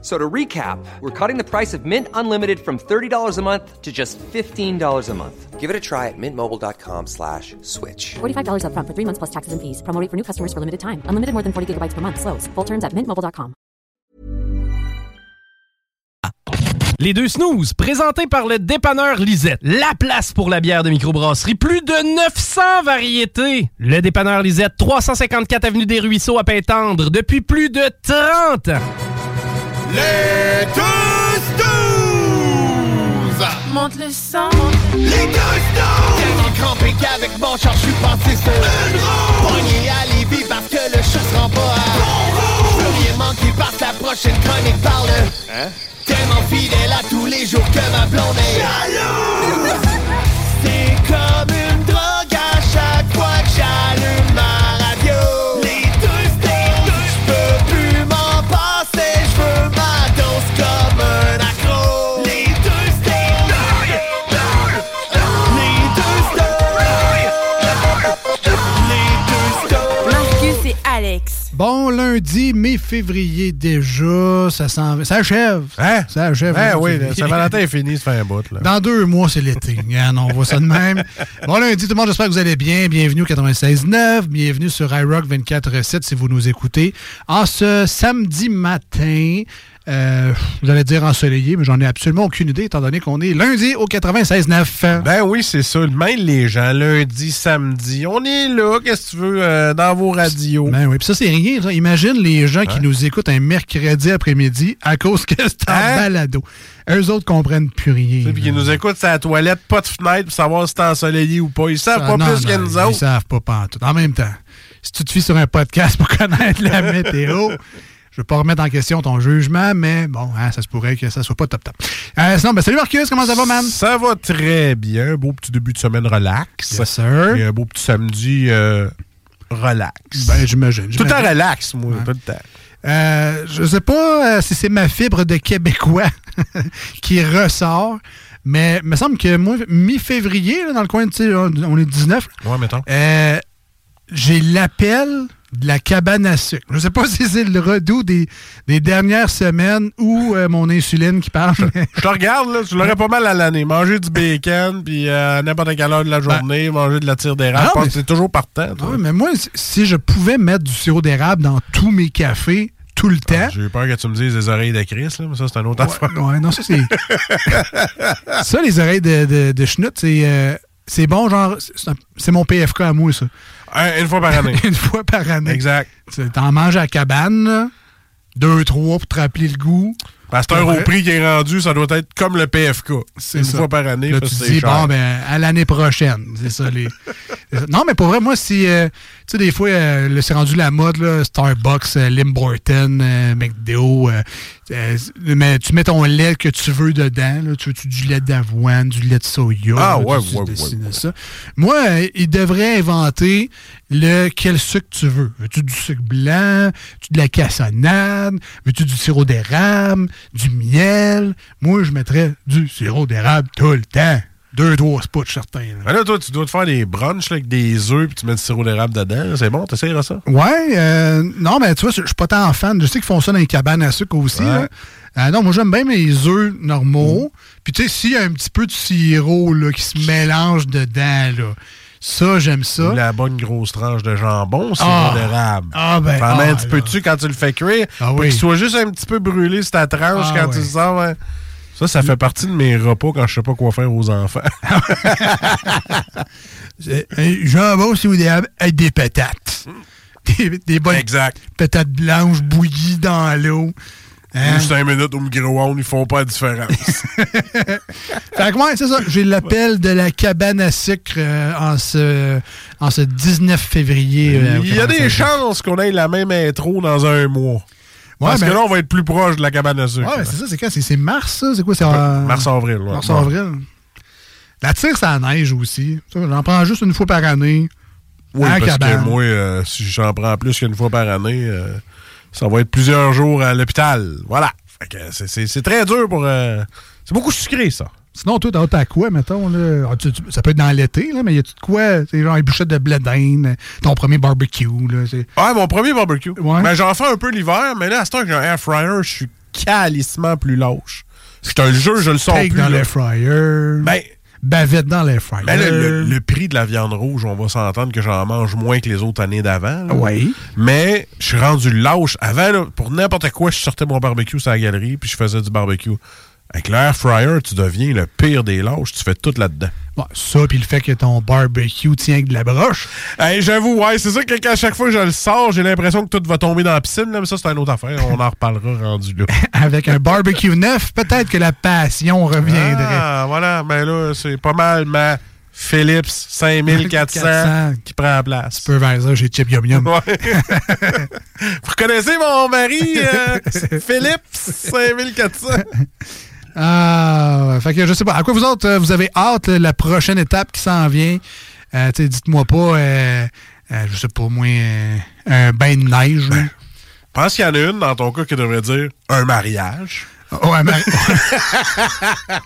So to recap, we're cutting the price of Mint Unlimited from $30 a month to just $15 a month. Give it a try at mintmobile.com/switch. $45 up front for 3 months plus taxes and fees. Promo rate for new customers for limited time. Unlimited more than 40 gigabytes per month. Slows full terms at mintmobile.com. Les Deux Snoozes, présentés par le dépanneur Lisette. La place pour la bière de microbrasserie. Plus de 900 variétés. Le dépanneur Lisette, 354 avenue des Ruisseaux à Pintendre, depuis plus de 30 ans. Les Deux Snoozes! Monte le sang. Les Deux Snoozes! Tellement crampé qu'avec mon char, je suis passé sur une roue. Pogné à Lévis parce que le chat se rend pas à bon roue. Plus rien manqué par la prochaine chronique parle. Hein? Tellement fidèle à tous les jours que ma blonde est jalouse. C'est comme une drogue à chaque fois que j'allume ma radio. Alex. Bon, lundi, mi-février déjà, ça s'en va. Ça achève. Hein? Ça achève. Ben oui, Saint-Valentin est fini, ça fait un bout. Là. Dans 2 mois, c'est l'été. Regarde, on voit ça de même. Bon, lundi, tout le monde, j'espère que vous allez bien. Bienvenue au 96.9. Bienvenue sur iRock 24/7 si vous nous écoutez. En ce samedi matin, j'allais dire ensoleillé, mais j'en ai absolument aucune idée, étant donné qu'on est lundi au 96.9. Ben oui, c'est ça. Même les gens, lundi, samedi, on est là, qu'est-ce que tu veux, dans vos radios. Ben oui, puis ça, c'est rien. Ça. Imagine les gens qui nous écoutent un mercredi après-midi à cause que c'est un balado. Eux autres comprennent plus rien. Puis qu'ils nous écoutent à la toilette, pas de fenêtre pour savoir si c'est ensoleillé ou pas. Ils savent ça, pas non, plus que nous autres. Ils savent pas pantoute. En même temps, si tu te fies sur un podcast pour connaître la météo... Je ne veux pas remettre en question ton jugement, mais bon, hein, ça se pourrait que ça soit pas top-top. Sinon, ben salut Marcus, comment ça va, man? Ça va très bien. Beau petit début de semaine relax. Yes, sir. Et un beau petit samedi relax. Ben, j'imagine. Tout le temps relax, moi, tout le temps. Je sais pas si c'est ma fibre de Québécois qui ressort, mais il me semble que moi, mi-février, là, dans le coin, tu sais, on est 19. Ouais, mettons. J'ai l'appel... de la cabane à sucre. Je ne sais pas si c'est le redout des dernières semaines ou mon insuline qui parle. Je te regarde, là, tu l'aurais pas mal à l'année. Manger du bacon, puis à n'importe quelle heure de la journée, manger de la tire d'érable, parce que c'est toujours partant. Oui, mais moi, si je pouvais mettre du sirop d'érable dans tous mes cafés, tout le temps. J'ai eu peur que tu me dises les oreilles de Chris, là, mais ça, c'est un autre affaire. Ouais, non, ça, c'est... ça, les oreilles de schnout, c'est bon, genre... C'est mon PFK à moi, ça. Une fois par année. Une fois par année. Exact. T'en manges à la cabane, là. 2, 3 pour te rappeler le goût. Pasteur au prix qui est rendu, ça doit être comme le PFK. C'est une fois par année. Là, tu dis, bon, ben, à l'année prochaine. C'est ça, les... Non, mais pour vrai, moi, si... tu sais, des fois, c'est rendu la mode, là, Starbucks, Tim Hortons, McDo. Mais tu mets ton lait que tu veux dedans. Là, tu veux du lait d'avoine, du lait de soya. Ah, là, ouais. Ça. Moi, ils devraient inventer quel sucre tu veux. Veux-tu du sucre blanc? Veux-tu de la cassonade? Veux-tu du sirop d'érable? Du miel? Moi, je mettrais du sirop d'érable tout le temps. 2, 3 spots, certains. Là. Là, toi, tu dois te faire des brunchs là, avec des œufs puis tu mets du sirop d'érable dedans. C'est bon, t'essayeras ça? Ouais, non, mais tu vois, je suis pas tant fan. Je sais qu'ils font ça dans les cabanes à sucre aussi. Ouais. Là. Non, moi, j'aime bien les œufs normaux. Puis, tu sais, s'il y a un petit peu de sirop là, qui se mélange dedans, là, ça, j'aime ça. La bonne grosse tranche de jambon, c'est d'érable. Ah, ben, un petit peu dessus quand tu le fais cuire. Ah, pour qu'il soit juste un petit peu brûlé, sur ta tranche quand tu le sors. Hein. Ça fait partie de mes repas quand je sais pas quoi faire aux enfants. Jambon, c'est idéal avec des patates. Des bonnes patates blanches bouillies dans l'eau. Hein? Juste 1 minute au micro-ondes, ils font pas la différence. Fait que moi, c'est ça. J'ai l'appel de la cabane à sucre en ce 19 février. Il y a des chances qu'on ait la même intro dans un mois. Ouais, parce que là, on va être plus proche de la cabane à sucre. Ouais, c'est ça, c'est quand? C'est mars, ça? C'est quoi? C'est mars-avril. Ouais. Mars-avril. La tire, ça neige aussi. Ça, j'en prends juste 1 fois par année. Oui, parce que moi, si j'en prends plus qu'une fois par année... ça va être plusieurs jours à l'hôpital. Voilà. Fait que c'est très dur pour... c'est beaucoup sucré, ça. Sinon, toi, t'as quoi, mettons? Là? Ça peut être dans l'été, là, mais y a-tu de quoi? C'est genre une bouchette de blé d'Inde, ton premier barbecue. Là, c'est... Ouais, mon premier barbecue. Ouais. Ben, j'en fais un peu l'hiver, mais là, à ce temps que j'ai un air fryer, je suis calissement plus lâche. C'est un jeu, je le sens plus. Dans l'air fryer. Ben, bavette dans l'air fryer. Ben, le prix de la viande rouge, on va s'entendre que j'en mange moins que les autres années d'avant. Oui. Mais je suis rendu lâche. Avant, là, pour n'importe quoi, je sortais mon barbecue sur la galerie, puis je faisais du barbecue. Avec l'air fryer, tu deviens le pire des lâches. Tu fais tout là-dedans. Ouais, ça, puis le fait que ton barbecue tient avec de la broche. Hey, j'avoue, ouais, c'est sûr qu'à chaque fois que je le sors, j'ai l'impression que tout va tomber dans la piscine. Là, mais ça, c'est une autre affaire. On en reparlera rendu là. Avec un barbecue neuf, peut-être que la passion reviendrait. Ah, voilà. Mais là, c'est pas mal ma Philips 5400 qui prend la place. Tu peux vers ça, j'ai Chip Yum Yum. Ouais. Vous reconnaissez mon mari, Philips 5400? Ah, fait que je sais pas. À quoi vous autres, vous avez hâte là, la prochaine étape qui s'en vient? Dites-moi pas, je sais pas, moi, un bain de neige. Ben, je pense qu'il y en a une, dans ton cas, qui devrait dire un mariage. Oh, un mariage.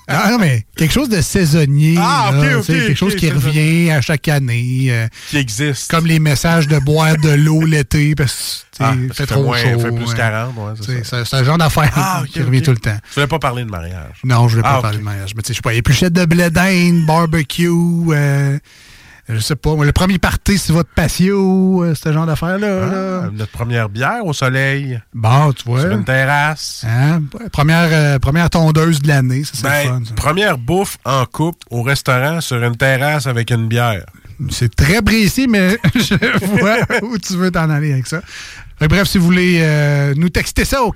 Non, mais quelque chose de saisonnier. Ah, là, OK. Quelque chose qui revient à chaque année. Qui existe. Comme les messages de boire de l'eau l'été, parce que c'est trop moins, chaud. Fait plus 40, ouais, c'est ça. C'est un genre d'affaire qui revient tout le temps. Tu voulais pas parler de mariage? Non, je voulais pas parler de mariage. Mais tu sais, je sais pas, épluchette de blé d'Inde, barbecue, je sais pas, le premier party sur votre patio, ce genre d'affaires-là. Ah, notre première bière au soleil. Bon, tu vois. Sur une terrasse. Hein? Première tondeuse de l'année, ça, c'est le fun. Ça. Première bouffe en couple au restaurant sur une terrasse avec une bière. C'est très précis, mais je vois où tu veux t'en aller avec ça. Bref, si vous voulez nous texter ça au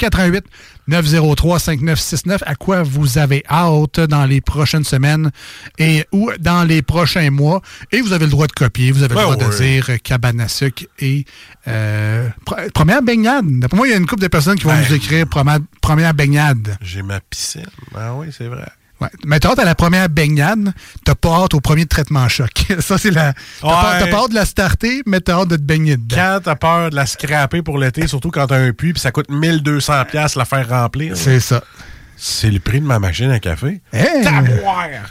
418-903-5969, à quoi vous avez hâte dans les prochaines semaines et ou dans les prochains mois. Et vous avez le droit de copier, vous avez le droit de dire cabane à sucre et première baignade. Pour moi, il y a une couple de personnes qui vont nous écrire première baignade. J'ai ma piscine. Ah oui, c'est vrai. Ouais. Mais t'as hâte à la première baignade, t'as pas hâte au premier traitement choc. Ça, c'est la. T'as pas hâte de la starter, mais t'as hâte de te baigner dedans. Quand t'as peur de la scraper pour l'été, surtout quand t'as un puits, puis ça coûte 1200$ la faire remplir. C'est ça. C'est le prix de ma machine à café. Hey!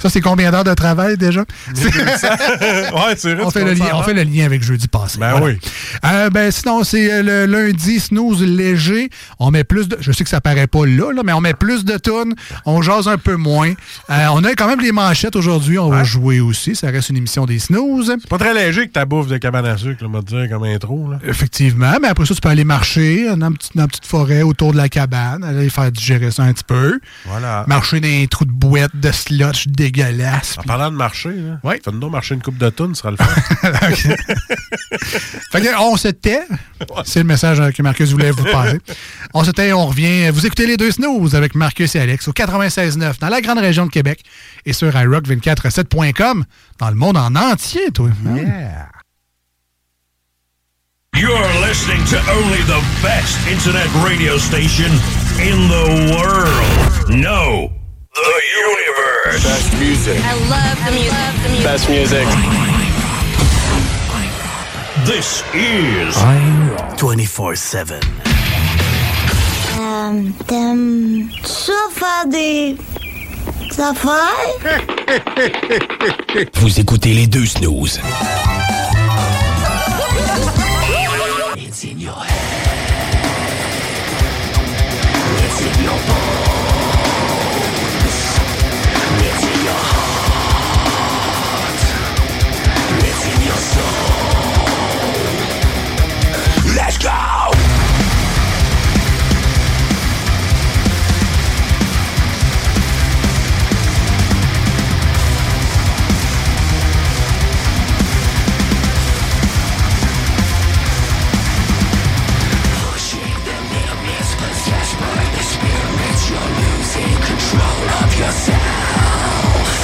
Ça, c'est combien d'heures de travail, déjà? Ouais, c'est vrai. On fait le lien avec jeudi passé. Ben voilà. Oui. Sinon, c'est le lundi, snooze léger. On met plus de... Je sais que ça paraît pas là, mais on met plus de tunes. On jase un peu moins. On a quand même les manchettes aujourd'hui. On va jouer aussi. Ça reste une émission des snooze. C'est pas très léger que ta bouffe de cabane à sucre, on va te dire, comme intro. Là. Effectivement. Mais après ça, tu peux aller marcher dans une petite forêt autour de la cabane. Aller faire digérer ça un petit peu. Voilà. Marcher dans un trou de bouette de slotch dégueulasse. En parlant de marcher, là, fais-nous donc marcher une coupe de toune, ça sera le fun. Fait que, on se tait. C'est le message que Marcus voulait vous passer. On se tait, on revient. Vous écoutez Les Deux Snoozes avec Marcus et Alex au 96.9 dans la grande région de Québec et sur iRock 24/7.com dans le monde en entier, toi. Yeah. You're listening to only the best internet radio station in the world. No, the universe. Best music. I love the music. Best music. This is iRock 24/7. T'aimes faire des affaires? Vous écoutez Les Deux Snoozes. It's in your head. It's in your bones. It's in your heart. It's in your soul. Let's go! Yourself.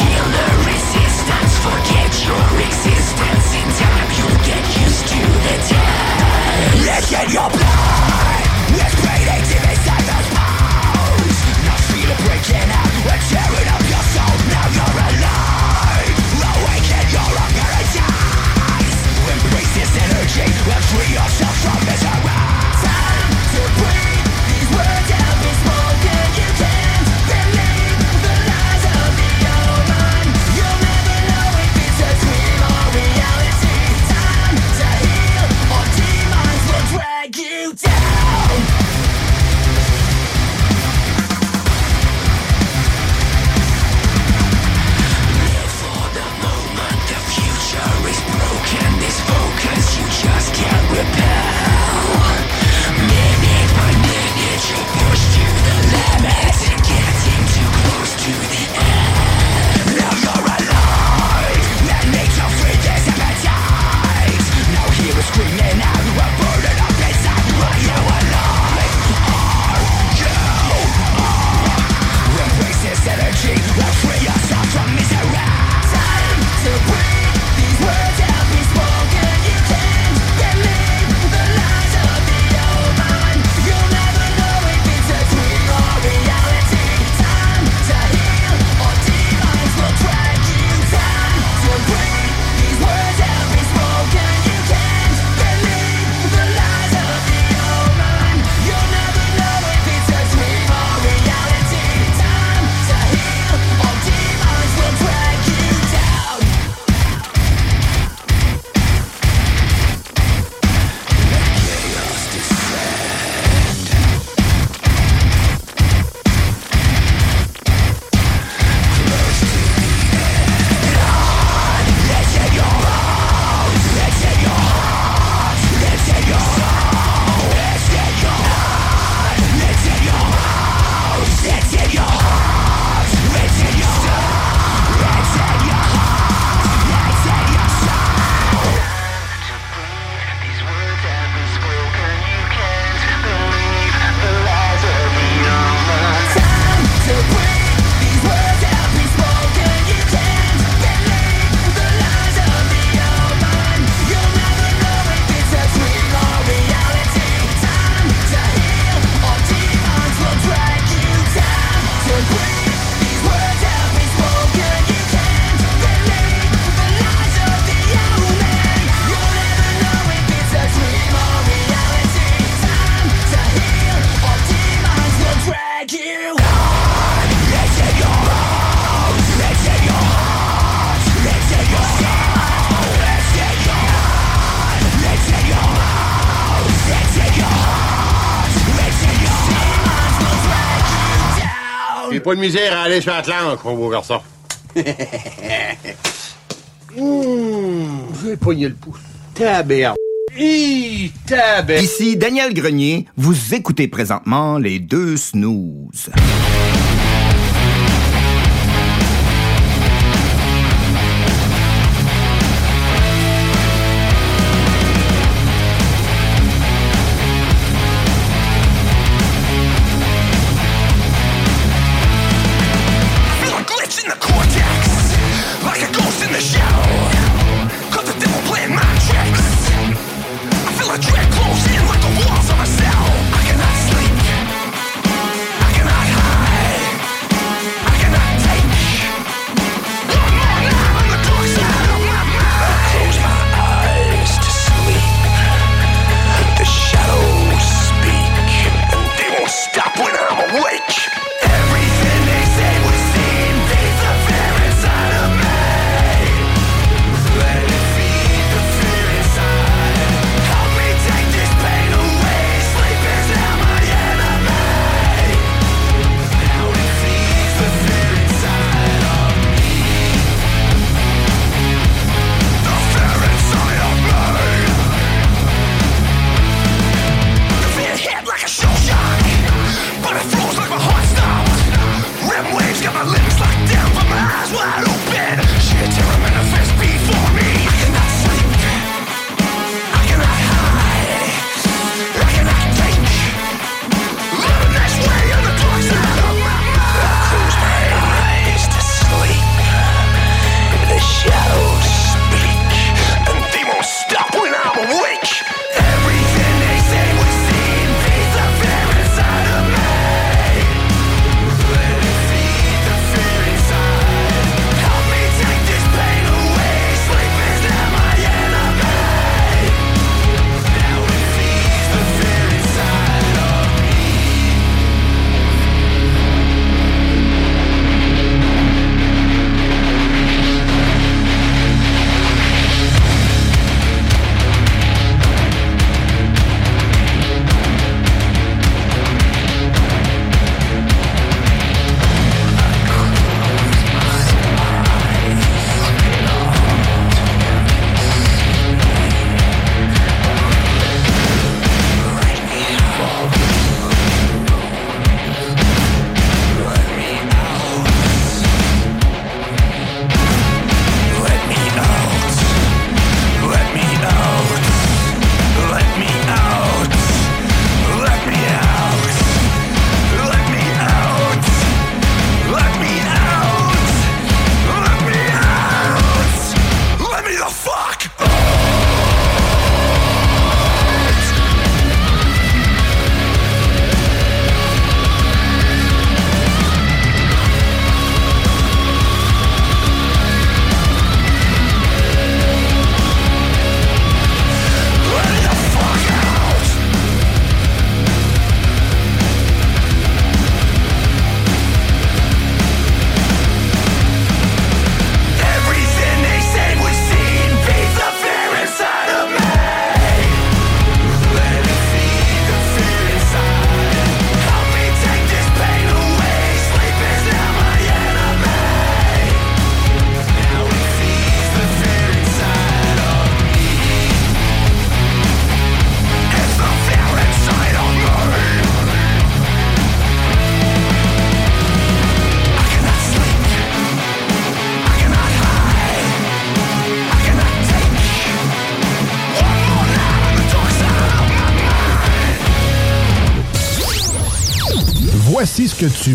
Feel the resistance. Forget your existence. In time you'll get used to the test. Let's get your blood. Let's breathe into the silence bones. Now feel it breaking out. We're tearing up your soul. Now you're alive. Awaken your hunger and ties. Embrace this energy and free yourself from misery. Time J'ai pas de misère à aller sur l'Atlantique, mon beau garçon. Je vais pogner le pouce. Taberne. Ici Daniel Grenier, vous écoutez présentement Les Deux Snoozes. Voici ce que tu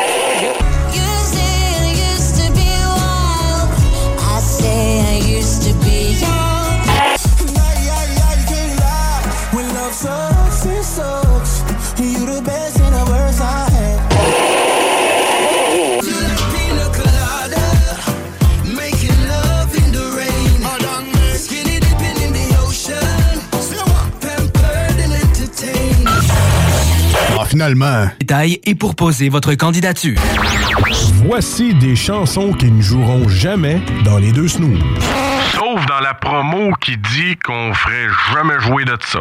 Finalement. Détail et pour poser votre candidature. Voici des chansons qui ne joueront jamais dans Les Deux Snoozes. sauf dans la promo qui dit qu'on ferait jamais jouer de ça.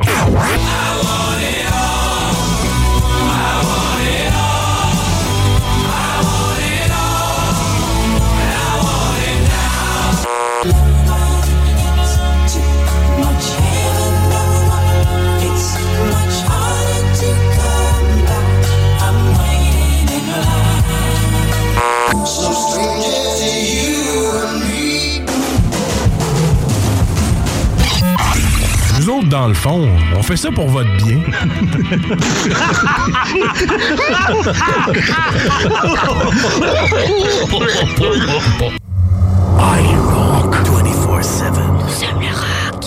Dans le fond, on fait ça pour votre bien. iRock 24/7. C'est le rock.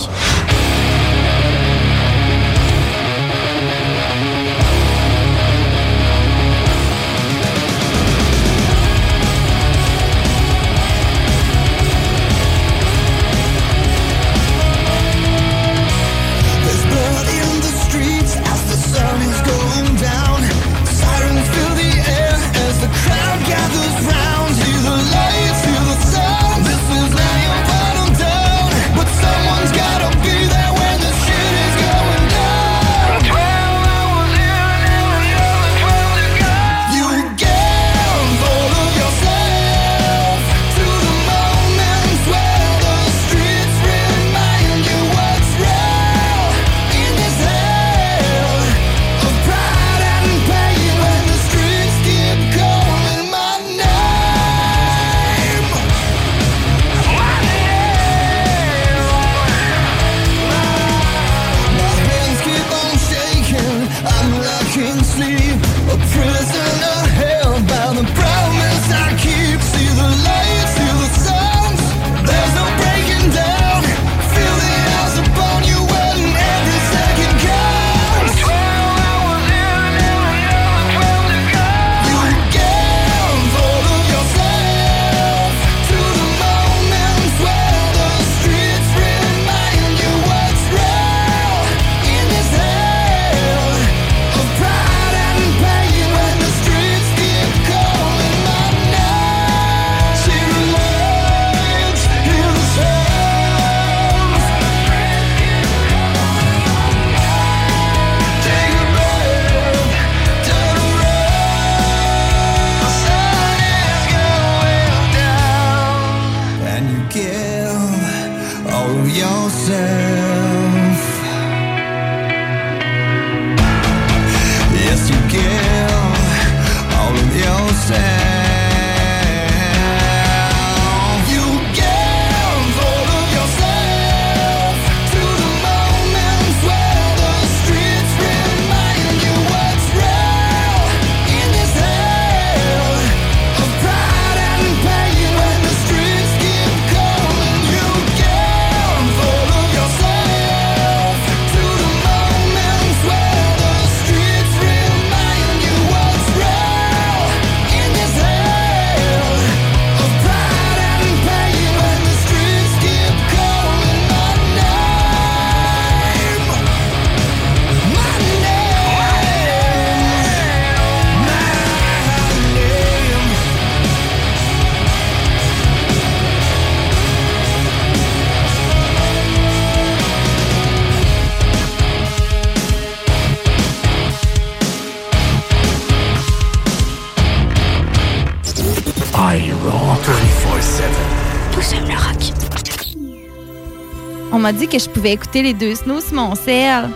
On m'a dit que je pouvais écouter les deux Snoozes sur mon cell.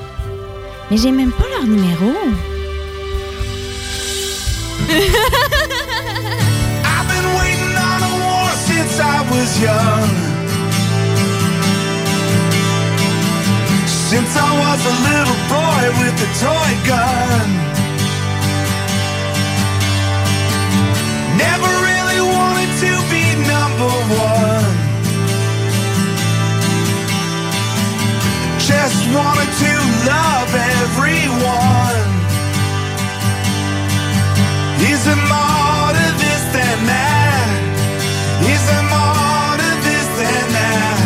Mais j'ai même pas leur numéro. I've been waiting on a war since I was young. Since I was a little boy with a toy gun. Never really wanted to be number one. Just wanted to love everyone. Is there more to this than that? Is there more to this than that?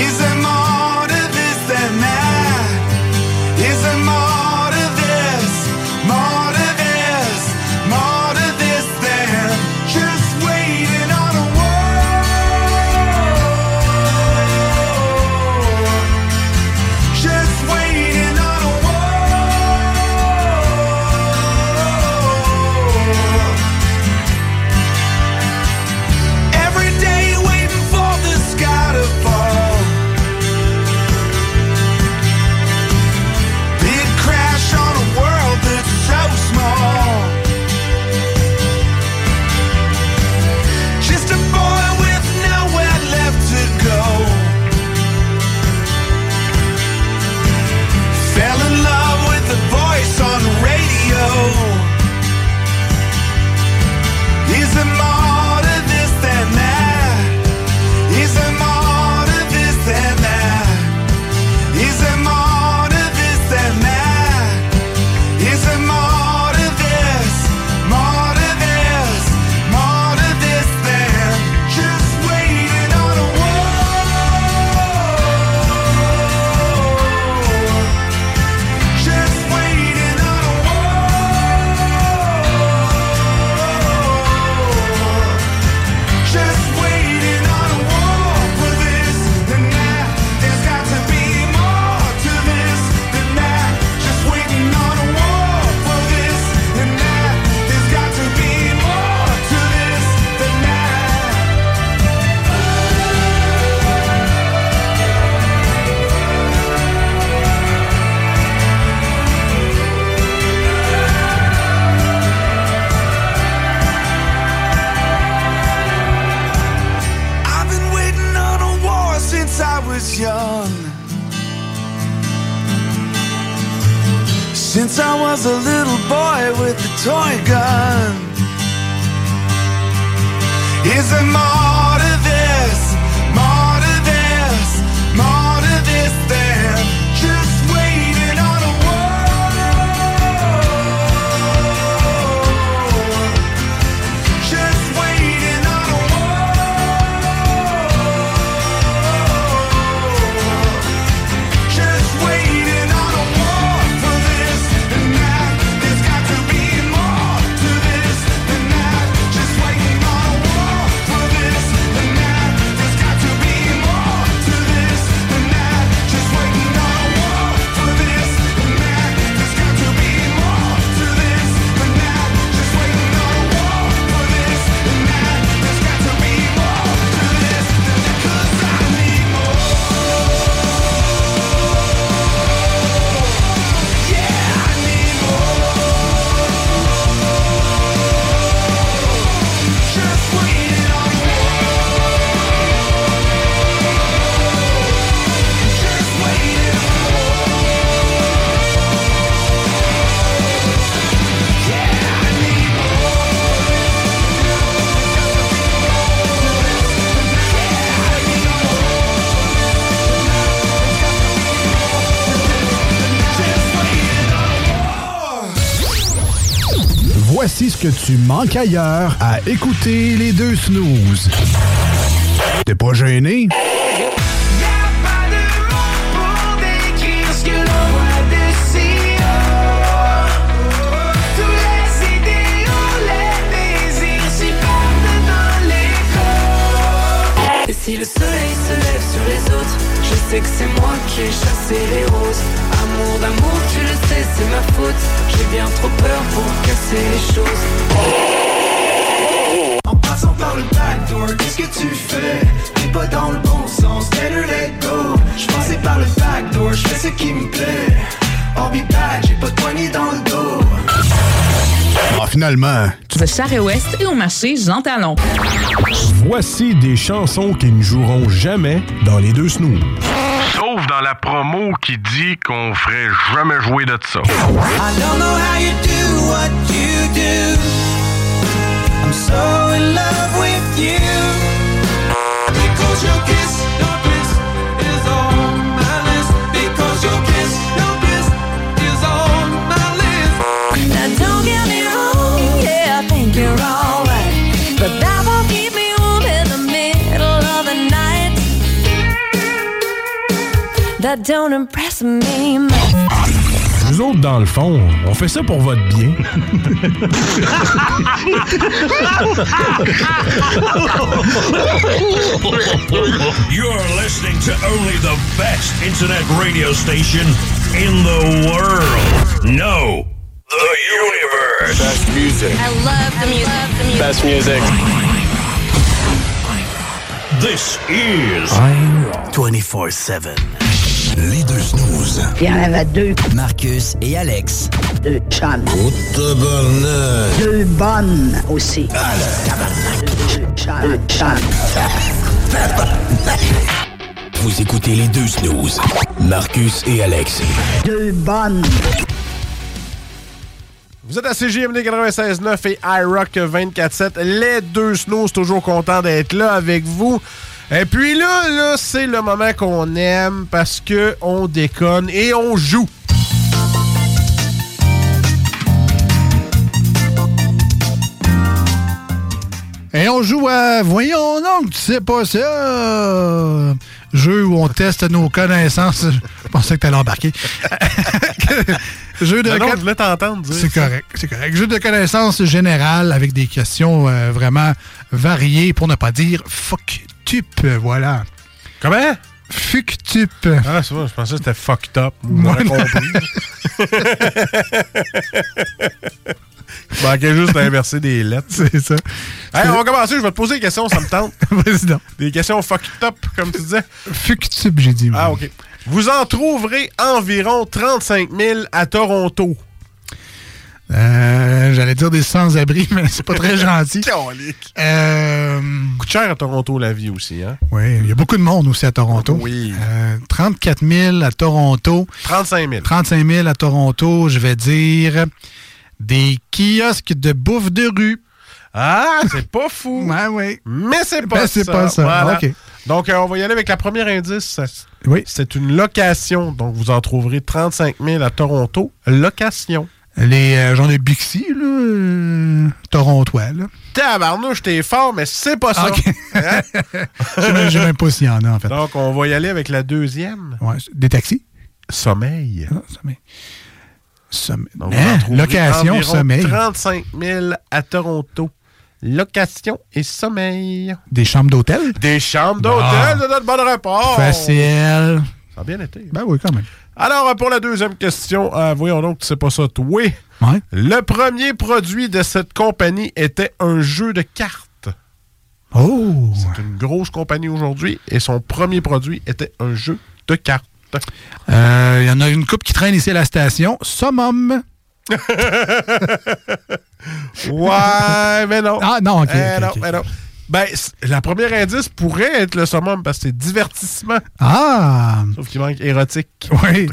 Is there more to this than that? Is there more to this? More to this? More to this than just waiting on the world? fell in love with the voice on the radio. Is there more to this than that? Is there more to this than that? Is there more to this than that? Is there more to this? More to this? More to this than just waiting on a war. Just waiting on a war. Just waiting on a war for this and that. There's got to be more to this than that. Just waiting on a war for this and that. There's got to be more to this than that. I've been waiting on a war since I was young. Since I was a little boy with a toy gun. Is there more to this? More to this? More to this than just waiting on a war. Just waiting on a war. Just waiting on a war for this and that. There's got to be more to this than that. Just waiting on a war for this and that. There's got to be more to this than that. Just waiting on a war for this and that. There's got to be more to this than that. Just waiting on a war for this and that. There's got to be more to this than that. 'Cause I need more. Yeah, I need more. Just waiting on a war. Just waiting on a war. Yeah, I need Voici ce que tu manques ailleurs à écouter les deux snooze. T'es pas gêné? Y'a pas de mots pour décrire ce que l'on voit de si haut. Tous les idéaux, les désirs s'y perdent dans les corps. Et si le soleil se lève sur les autres, je sais que c'est moi qui ai chassé les roses. Amour d'amour, tu le sais, c'est ma faute. J'ai bien trop peur pour casser les choses. En passant par le backdoor, qu'est-ce que tu fais? T'es pas dans le bon sens, better let go. J'passais par le backdoor, j'fais ce qui me plaît. I'll be back, j'ai pas de poignée dans le dos. Ah, finalement. De Charest-Ouest et au marché Jean Talon. Voici des chansons qui ne joueront jamais dans les deux snooze. Sauf dans la promo qui dit qu'on ferait jamais jouer de ça. I don't know how you do what you do. I'm so in love with you. Because your kiss, your bliss is on my list. Because your kiss, your bliss is on my list. Now don't get me wrong, yeah, I think you're alright. But that won't keep me warm in the middle of the night. That don't impress me much. Nous autres, dans le fond, on fait ça pour votre bien. You're listening to only the best internet radio station in the world. No, the universe. Best music. I love the music. Best music. This is iRock 24/7. Les deux snooze. Il y en avait deux. Marcus et Alex. Deux chums. Oh, tabarnak. Deux bonnes aussi. Ah, tabarnak. Deux chums. Vous écoutez les deux snoozes, Marcus et Alex. Deux bonnes. Vous êtes à CJMD 96.9 et iRock 24/7. Les deux snoozes, toujours content d'être là avec vous. Et puis là, c'est le moment qu'on aime parce que on déconne et on joue. Et on joue à « Voyons donc, tu sais pas ça! » Jeu où on teste nos connaissances. Je pensais que t'allais embarquer. Jeu de je voulais t'entendre dire. C'est correct. Jeu de connaissances générales avec des questions vraiment variées pour ne pas dire « fuck-tup », voilà. Comment? « Fuck-tup ». Ah, c'est vrai, je pensais que c'était « fuck-top ». Moi, non. Il manquait juste d'inverser des lettres. C'est ça. Hey, on va commencer. Je vais te poser des questions, ça me tente. Vas-y donc. Des questions fucked up, comme tu disais. Fucked up, j'ai dit. Ah, OK. Vous en trouverez environ 35 000 à Toronto. J'allais dire des sans-abri, mais c'est pas très gentil. Coûte cher à Toronto, la vie aussi. Hein? Oui, il y a beaucoup de monde aussi à Toronto. Oui. 34 000 à Toronto. 35 000. 35 000 à Toronto, je vais dire... Des kiosques de bouffe de rue. Ah, c'est pas fou. Ouais, ouais. Mais c'est pas ça. Voilà. Okay. Donc, on va y aller avec la première indice. Oui. C'est une location. Donc, vous en trouverez 35 000 à Toronto. Location. Les gens de Bixi, là. Torontois, là. Tabarnouche, t'es fort, mais c'est pas ça. Okay. Hein? Je sais même pas s'il y en a, en fait. Donc, on va y aller avec la deuxième. Ouais, des taxis. Sommeil. Ah, sommeil. Donc, location, sommeil. 35 000 à Toronto. Location et sommeil. Des chambres d'hôtel? Des chambres d'hôtel, c'est notre bonne réponse. Facile. Ça a bien été. Ben oui, quand même. Alors, pour la deuxième question, voyons donc, tu sais pas ça, toi. Ouais. Le premier produit de cette compagnie était un jeu de cartes. Oh! C'est une grosse compagnie aujourd'hui et son premier produit était un jeu de cartes. Il y en a une couple qui traîne ici à la station. Summum. Ouais, mais non. Ah non, OK. Non. Ben, la première indice pourrait être le summum parce que c'est divertissement. Ah! Sauf qu'il manque érotique. Oui.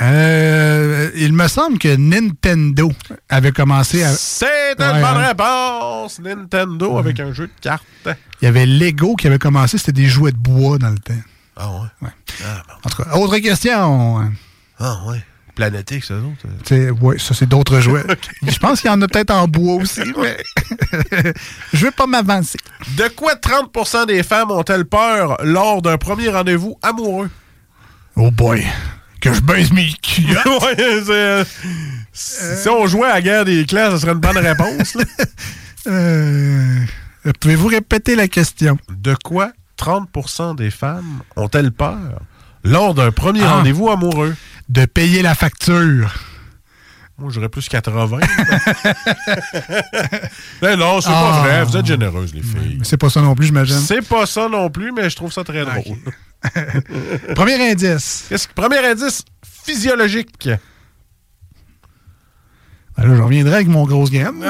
Il me semble que Nintendo avait commencé à... C'est une bonne réponse! Nintendo avec un jeu de cartes. Il y avait Lego qui avait commencé. C'était des jouets de bois dans le temps. Ah ouais? Ah, bon. En tout cas, autre question. Ah ouais. Planétique, ça, d'autres? Oui, ça, c'est d'autres jouets. Okay. Je pense qu'il y en a peut-être en bois aussi, mais je veux pas m'avancer. De quoi 30% des femmes ont-elles peur lors d'un premier rendez-vous amoureux? Oh boy! Que je baise mes culottes! Si on jouait à la guerre des clans, ça serait une bonne réponse. Là. Pouvez-vous répéter la question? De quoi 30% des femmes ont-elles peur lors d'un premier rendez-vous amoureux? De payer la facture. Moi, j'aurais plus 80. Mais non, c'est pas vrai. Vous êtes généreuses, les filles. C'est pas ça non plus, j'imagine. C'est pas ça non plus, mais je trouve ça très drôle. Okay. Premier indice. Premier indice physiologique. Alors, je reviendrai avec mon grosse gamme.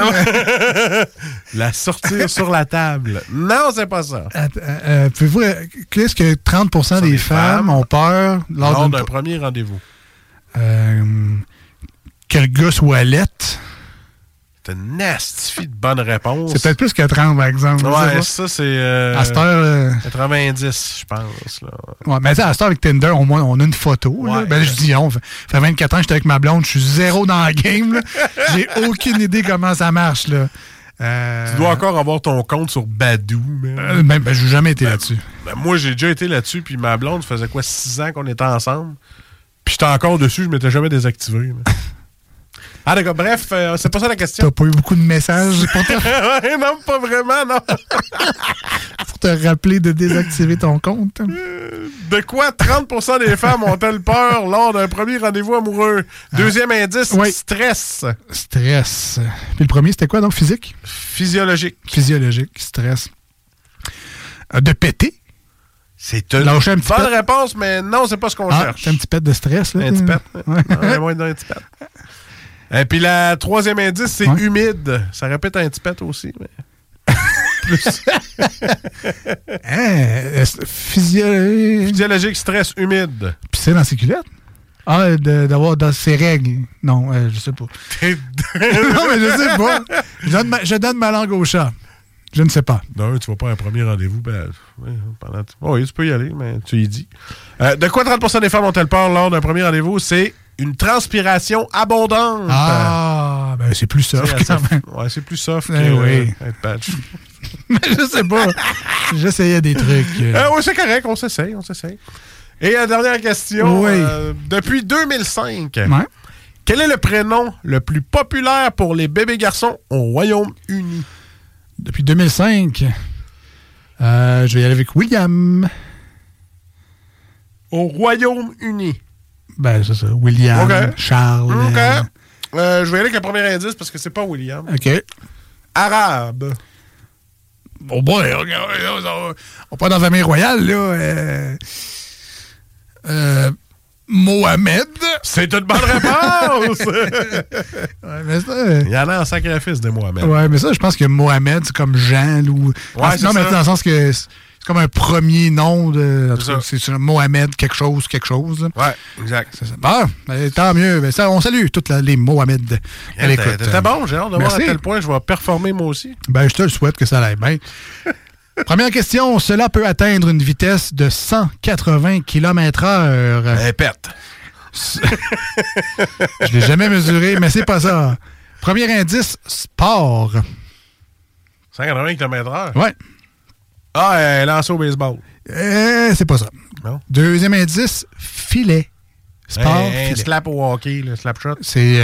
La sortir sur la table. Non, c'est pas ça. Pouvez-vous... Qu'est-ce que 30% des femmes ont peur lors d'un premier rendez-vous? Que le gars soit laite. C'est une nastifie de bonne réponse. C'est peut-être plus que 30, par exemple. Ouais, ça, c'est... à cette heure... 90, je pense. Là. Ouais, mais à cette heure, avec Tinder, au moins, on a une photo. Ouais, là. Ben, je dis, on fait 24 ans que j'étais avec ma blonde, je suis zéro dans la game. Là. J'ai aucune idée comment ça marche. Là. Tu dois encore avoir ton compte sur Badoo. Ben, j'ai jamais été là-dessus. Ben, moi, j'ai déjà été là-dessus, puis ma blonde, ça faisait 6 ans qu'on était ensemble. Puis j'étais encore dessus, je m'étais jamais désactivé. Ah d'accord, bref, c'est pas ça la question. T'as pas eu beaucoup de messages pour te... Ouais, non, pas vraiment, non. Pour te rappeler de désactiver ton compte. De quoi 30% des femmes ont-elles peur lors d'un premier rendez-vous amoureux? Deuxième indice, stress. Stress. Puis le premier, c'était quoi donc? Physique? Physiologique, stress. De péter? C'est une bonne réponse, mais non, c'est pas ce qu'on cherche. C'est un petit pet de stress, là. Un petit pet. Ouais, un petit pet. Et puis la troisième indice, c'est humide. Ça répète un petit pet aussi. Mais... plus. Hein? Physiologique, stress humide. Pisser dans ses culottes? Ah, d'avoir dans ses règles. Non, je sais pas. Non, mais je sais pas. Je donne ma langue au chat. Je ne sais pas. Non, tu vas pas à un premier rendez-vous. Ben, oui, tu peux y aller, mais tu y dis. De quoi 30% des femmes ont-elles peur lors d'un premier rendez-vous? C'est une transpiration abondante. Ah, ben c'est plus soft quand même. Ouais, c'est plus soft que oui. Être patch. Mais je sais pas. J'essayais des trucs. Oui, c'est correct, on s'essaye. Et la dernière question. Oui. Depuis 2005, ouais. Quel est le prénom le plus populaire pour les bébés garçons au Royaume-Uni? Depuis 2005, je vais y aller avec William. Au Royaume-Uni. Ben, c'est ça. William, okay. Charles. OK. Je vais aller avec le premier indice parce que c'est pas William. OK. Arabe. Oh boy, on part dans la famille royale, là. Mohamed. C'est une bonne réponse! Ouais, mais ça, il y en a en sacrifice de Mohamed. Ouais, mais ça, je pense que Mohamed, c'est comme Jean. Ou... Ouais, non, c'est mais ça. Dans le sens que c'est comme un premier nom. De c'est Mohamed quelque chose. Ouais, exact. C'est ça. Bon, ben, tant mieux. Ben, ça, on salue toutes les Mohamed. Yeah, t'étais bon, j'ai hâte de voir à quel point je vais performer moi aussi. Ben, je te le souhaite que ça aille bien. Première question, cela peut atteindre une vitesse de 180 km/h. Répète. Je l'ai jamais mesuré, mais c'est pas ça. Premier indice, sport. 180 km/h? Oui. Ah, lancer au baseball. C'est pas ça. Non. Deuxième indice, filet. Sport, filet. Slap au hockey, le slap shot. C'est,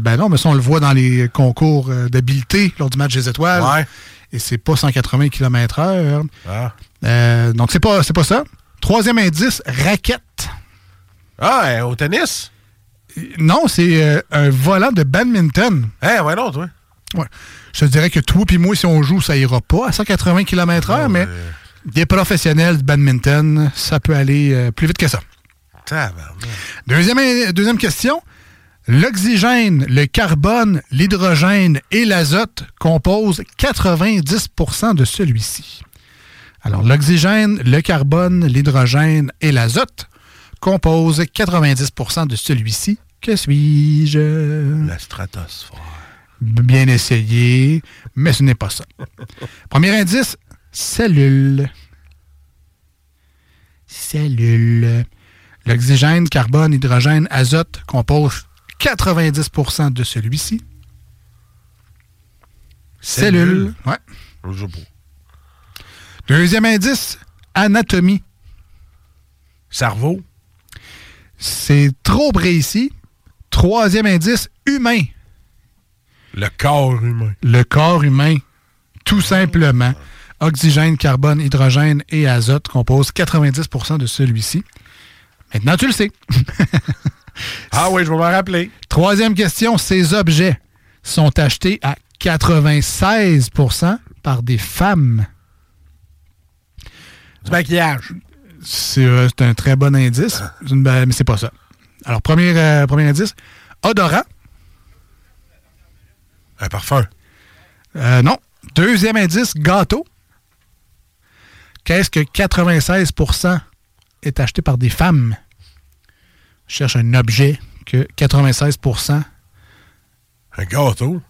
ben non, mais ça, on le voit dans les concours d'habileté lors du match des étoiles. Ouais. Et c'est pas 180 km/h. Ah. Donc, c'est pas ça. Troisième indice, raquette. Ah, au tennis? Non, c'est un volant de badminton. Ouais, non, toi. Ouais. Je te dirais que toi puis moi, si on joue, ça ira pas à 180 km/h, mais des professionnels de badminton, ça peut aller plus vite que ça. Deuxième question. L'oxygène, le carbone, l'hydrogène et l'azote composent 90% de celui-ci. Alors, l'oxygène, le carbone, l'hydrogène et l'azote composent 90% de celui-ci. Que suis-je? La stratosphère. Bien essayé, mais ce n'est pas ça. Premier indice, cellule. Cellule. L'oxygène, carbone, hydrogène, azote composent 90% de celui-ci. Cellule. Ouais. Je sais pas. Deuxième indice, anatomie. Cerveau. C'est trop précis. Troisième indice, humain. Le corps humain. Le corps humain, tout simplement. Oxygène, carbone, hydrogène et azote composent 90% de celui-ci. Maintenant, tu le sais. Ah oui, je vais m'en rappeler. Troisième question, ces objets sont achetés à 96% par des femmes. Du maquillage. C'est un très bon indice, mais c'est pas ça. Alors, premier indice, odorant. Un parfum. Non. Deuxième indice, gâteau. Qu'est-ce que 96% est acheté par des femmes? Je cherche un objet que 96%. Un gâteau?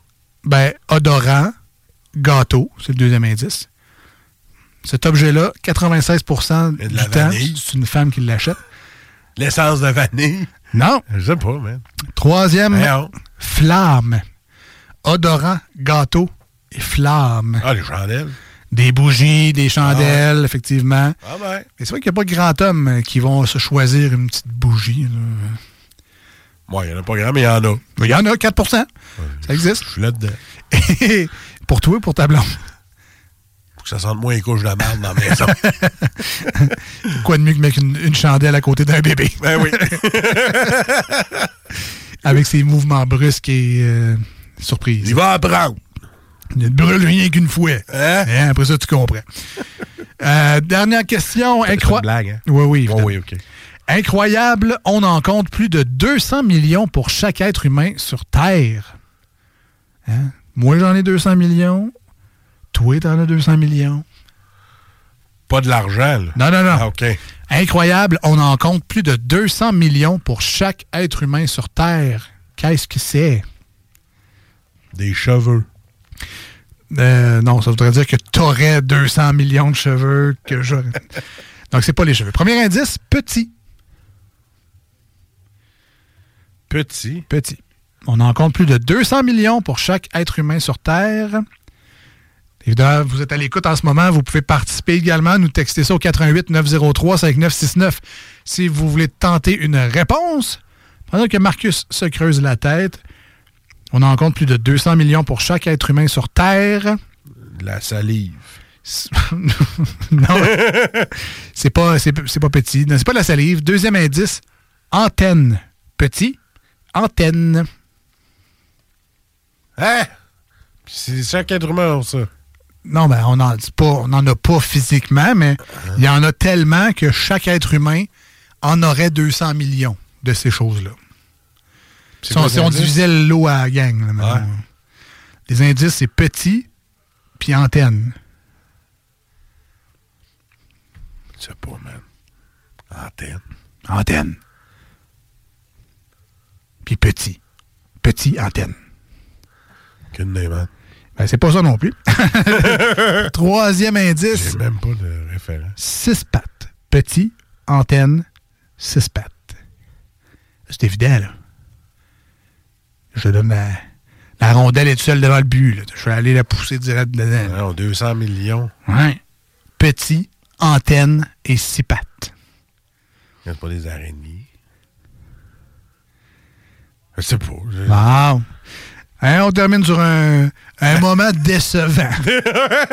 Ben, odorant, gâteau, c'est le deuxième indice. Cet objet-là, 96% du temps, c'est une femme qui l'achète. L'essence de vanille? Non. Je sais pas, man. Troisième, flamme. Odorant, gâteau et flamme. Ah, les chandelles. Des bougies, des chandelles, effectivement. Ah ben. Mais c'est vrai qu'il n'y a pas de grand homme qui vont se choisir une petite bougie. Moi, il n'y en a pas grand, mais il y en a. Il y en a, 4%. Ça existe. Je suis là-dedans. Et pour toi ou pour ta blonde? Pour que ça sente moins les couches de la merde dans la maison. Quoi de mieux que mettre une chandelle à côté d'un bébé? Ben oui. Avec ses mouvements brusques et surprises. Il va apprendre. Ne te brûle rien qu'une fois. Hein? Hein, après ça, tu comprends. Dernière question. Incroyable. Blague, hein? Oui, évidemment. Oh, oui, OK. Incroyable, on en compte plus de 200 millions pour chaque être humain sur Terre. Hein? Moi, j'en ai 200 millions. Toi, t'en as 200 millions. Pas de l'argent, là. Non, non, non. Ah, OK. Incroyable, on en compte plus de 200 millions pour chaque être humain sur Terre. Qu'est-ce que c'est? Des cheveux. Non, ça voudrait dire que t'aurais 200 millions de cheveux que j'aurais. Donc, c'est pas les cheveux. Premier indice, petit. Petit. Petit. On en compte plus de 200 millions pour chaque être humain sur Terre. Évidemment, vous êtes à l'écoute en ce moment. Vous pouvez participer également. Nous texter ça au 88-903-5969 si vous voulez tenter une réponse. Pendant que Marcus se creuse la tête, on en compte plus de 200 millions pour chaque être humain sur Terre. La salive. Non, c'est pas petit. Non, c'est pas la salive. Deuxième indice, antenne. Petit, antenne. Hein? C'est chaque être humain, ça. Non, ben, on n'en a pas physiquement, mais il y en a tellement que chaque être humain en aurait 200 millions de ces choses-là. Si on divisait l'eau à la gang, là, maintenant. Ouais. Les indices, c'est petit, puis antenne. Je sais pas, man. Antenne. Antenne. Puis petit. Petit, antenne. Qu'une des man. Ben, c'est pas ça non plus. Troisième indice. J'ai même pas de référent. 6 pattes. Petit, antenne, 6 pattes. C'est évident, là. Je te donne la rondelle est seule devant le but, là. Je suis allé la pousser direct dedans. Non, 200 millions. Ouais. Petit, antenne et 6 pattes. C'est pas des araignées. Je sais pas. Wow. Hein, on termine sur un moment décevant.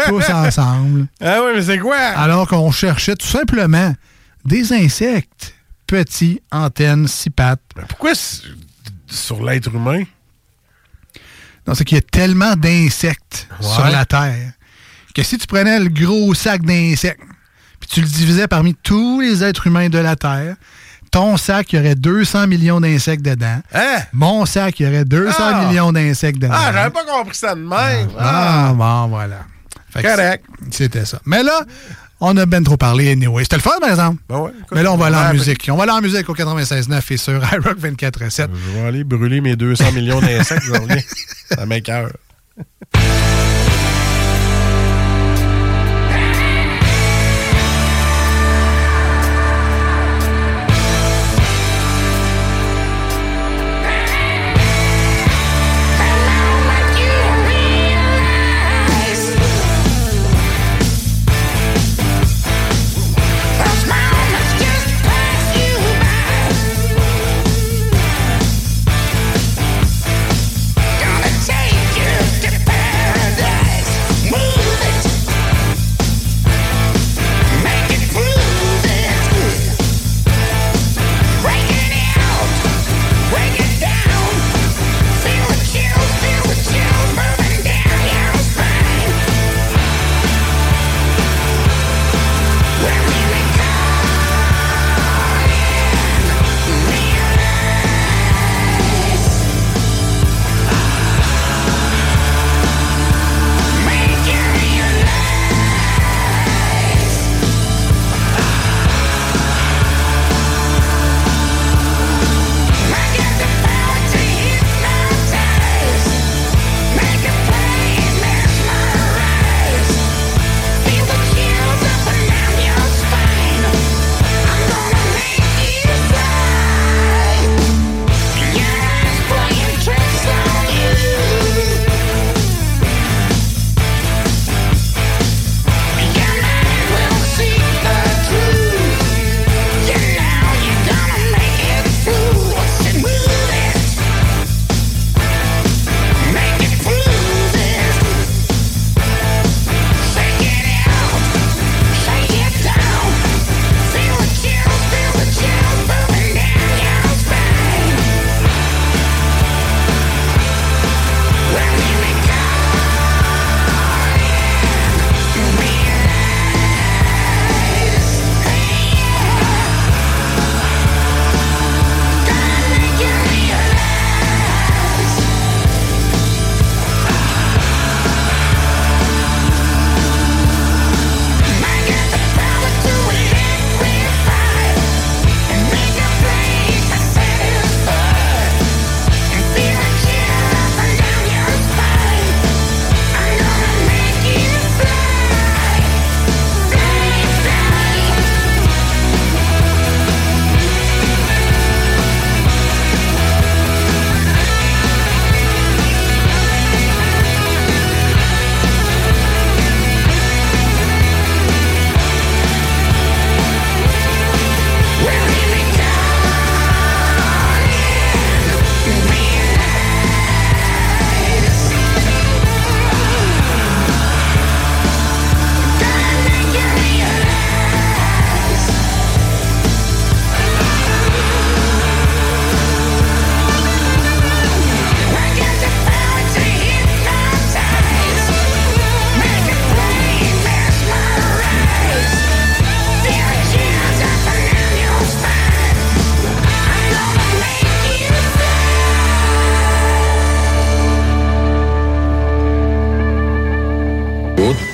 Tous ensemble. Ah oui, mais c'est quoi? Alors qu'on cherchait tout simplement des insectes. Petits, antennes, 6 pattes. Mais pourquoi sur l'être humain? Non, c'est qu'il y a tellement d'insectes sur la Terre que si tu prenais le gros sac d'insectes puis tu le divisais parmi tous les êtres humains de la Terre, ton sac, il y aurait 200 millions d'insectes dedans. Hein? Mon sac, il y aurait 200 millions d'insectes dedans. Ah, j'avais pas compris ça de même. Ah, bon, voilà. Fait correct. C'était ça. Mais là, on a ben trop parlé anyway. C'était le fun, par exemple. Ben ouais, écoute, mais là, on va aller en musique. On va aller en musique au 96.9 et sur iRock 24/7. Je vais aller brûler mes 200 millions d'insectes. Ça m'écoeure. Prepare.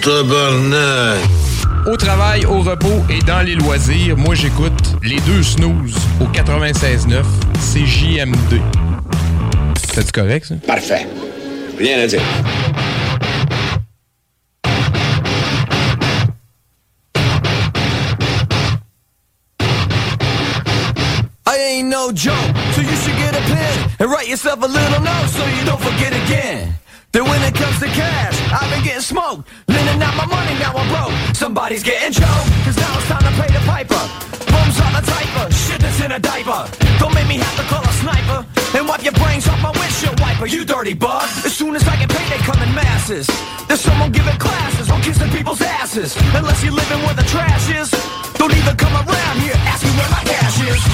Tabarnak! Au travail, au repos et dans les loisirs, moi j'écoute Les Deux Snoozes au 96.9 CJMD. C'est correct, ça? Parfait. Rien à dire. I ain't no joke, so you should get a pen and write yourself a little note so you don't forget again. Then when it comes to cash, I've been getting smoked. Lending out my money, now I'm broke. Somebody's getting choked, cause now it's time to pay the piper. Bums on a diaper, shit that's in a diaper. Don't make me have to call a sniper and wipe your brains off my windshield wiper, you dirty bug. As soon as I get paid, they come in masses. There's someone giving classes on kissing people's asses. Unless you're living where the trash is, don't even come around here asking where my cash is.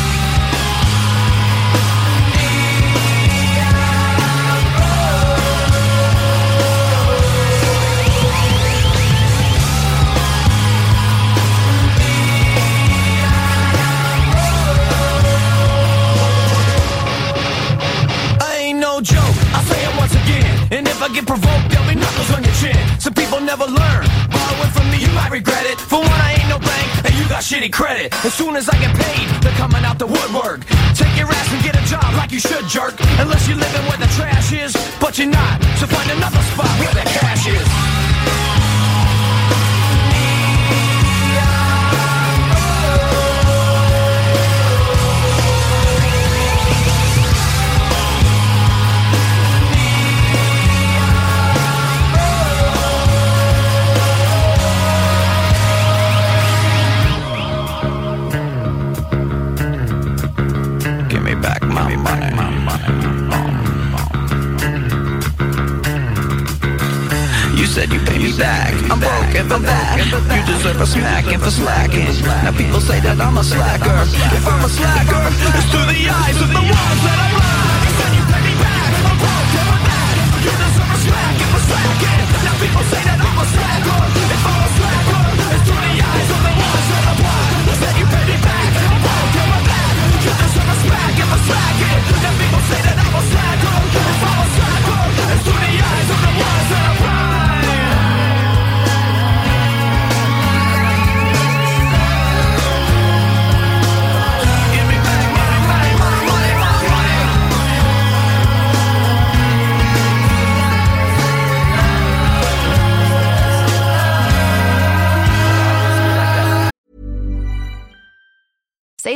Joke, I'll say it once again, and if I get provoked, there'll be knuckles on your chin. Some people never learn, borrowing from me, you might regret it. For one, I ain't no bank, and you got shitty credit. As soon as I get paid, they're coming out the woodwork. Take your ass and get a job like you should, jerk. Unless you're living where the trash is, but you're not, so find another spot where the cash is. Said you pay me back, I'm broke and for that. You deserve a smack and for slacking. Now people say that I'm a slacker. If I'm a slacker, it's through the eyes of the ones that I love. You said you pay me back, I'm broke and for that. You deserve a smack and for slacking. Now people say that I'm a slacker. If I'm a slacker, it's through the eyes of the ones that I love. You said you pay me back, I'm broke and for that. You deserve a smack and for slacking. Now people say that I'm a slacker. If I'm a slacker, it's through the eyes of the ones that I love. Say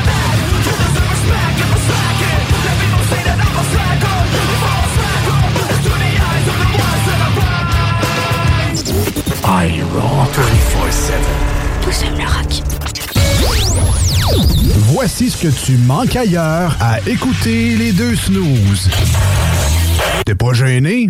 iRock 24/7. Nous sommes le rock. voici ce que tu manques ailleurs à écouter les deux snooze. T'es pas gêné?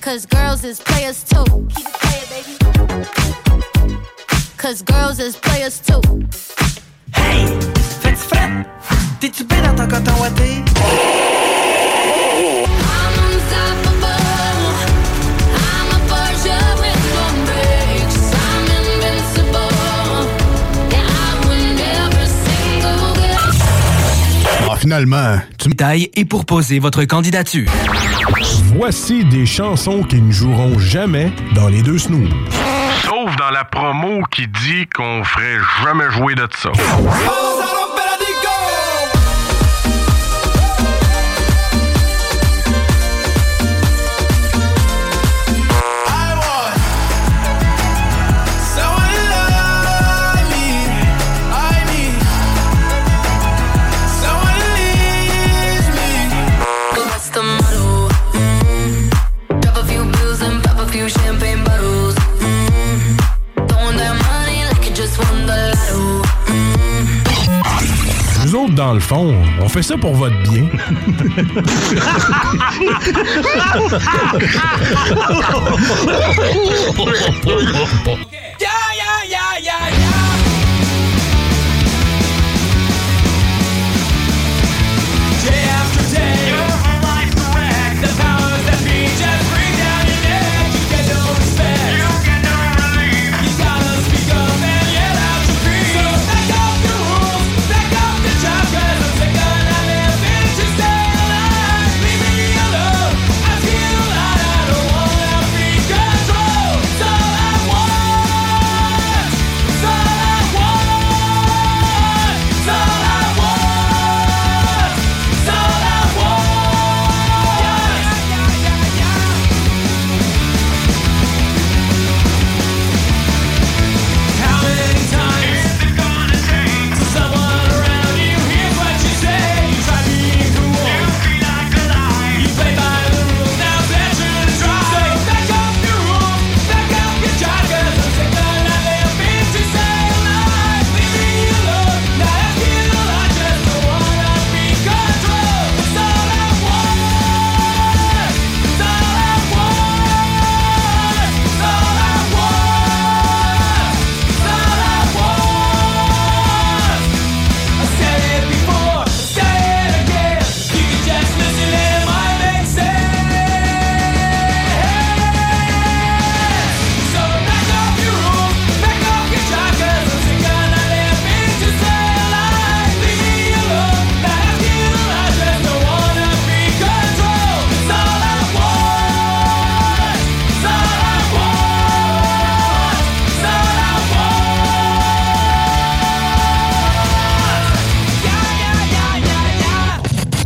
Cause girls is players too. Keep it playing, baby. Cause girls is players too. Hey, fais-tu frais? T'es-tu bien dans ton coton ouaté? I'm unstoppable. I'm a forge of rhythm breaks. I'm invincible. Yeah, I win every single game. Ah, finalement, tu m'étailles et pour poser votre candidature. Voici des chansons qui ne joueront jamais dans les deux snooze. Sauf dans la promo qui dit qu'on ferait jamais jouer de ça. Dans le fond, on fait ça pour votre bien.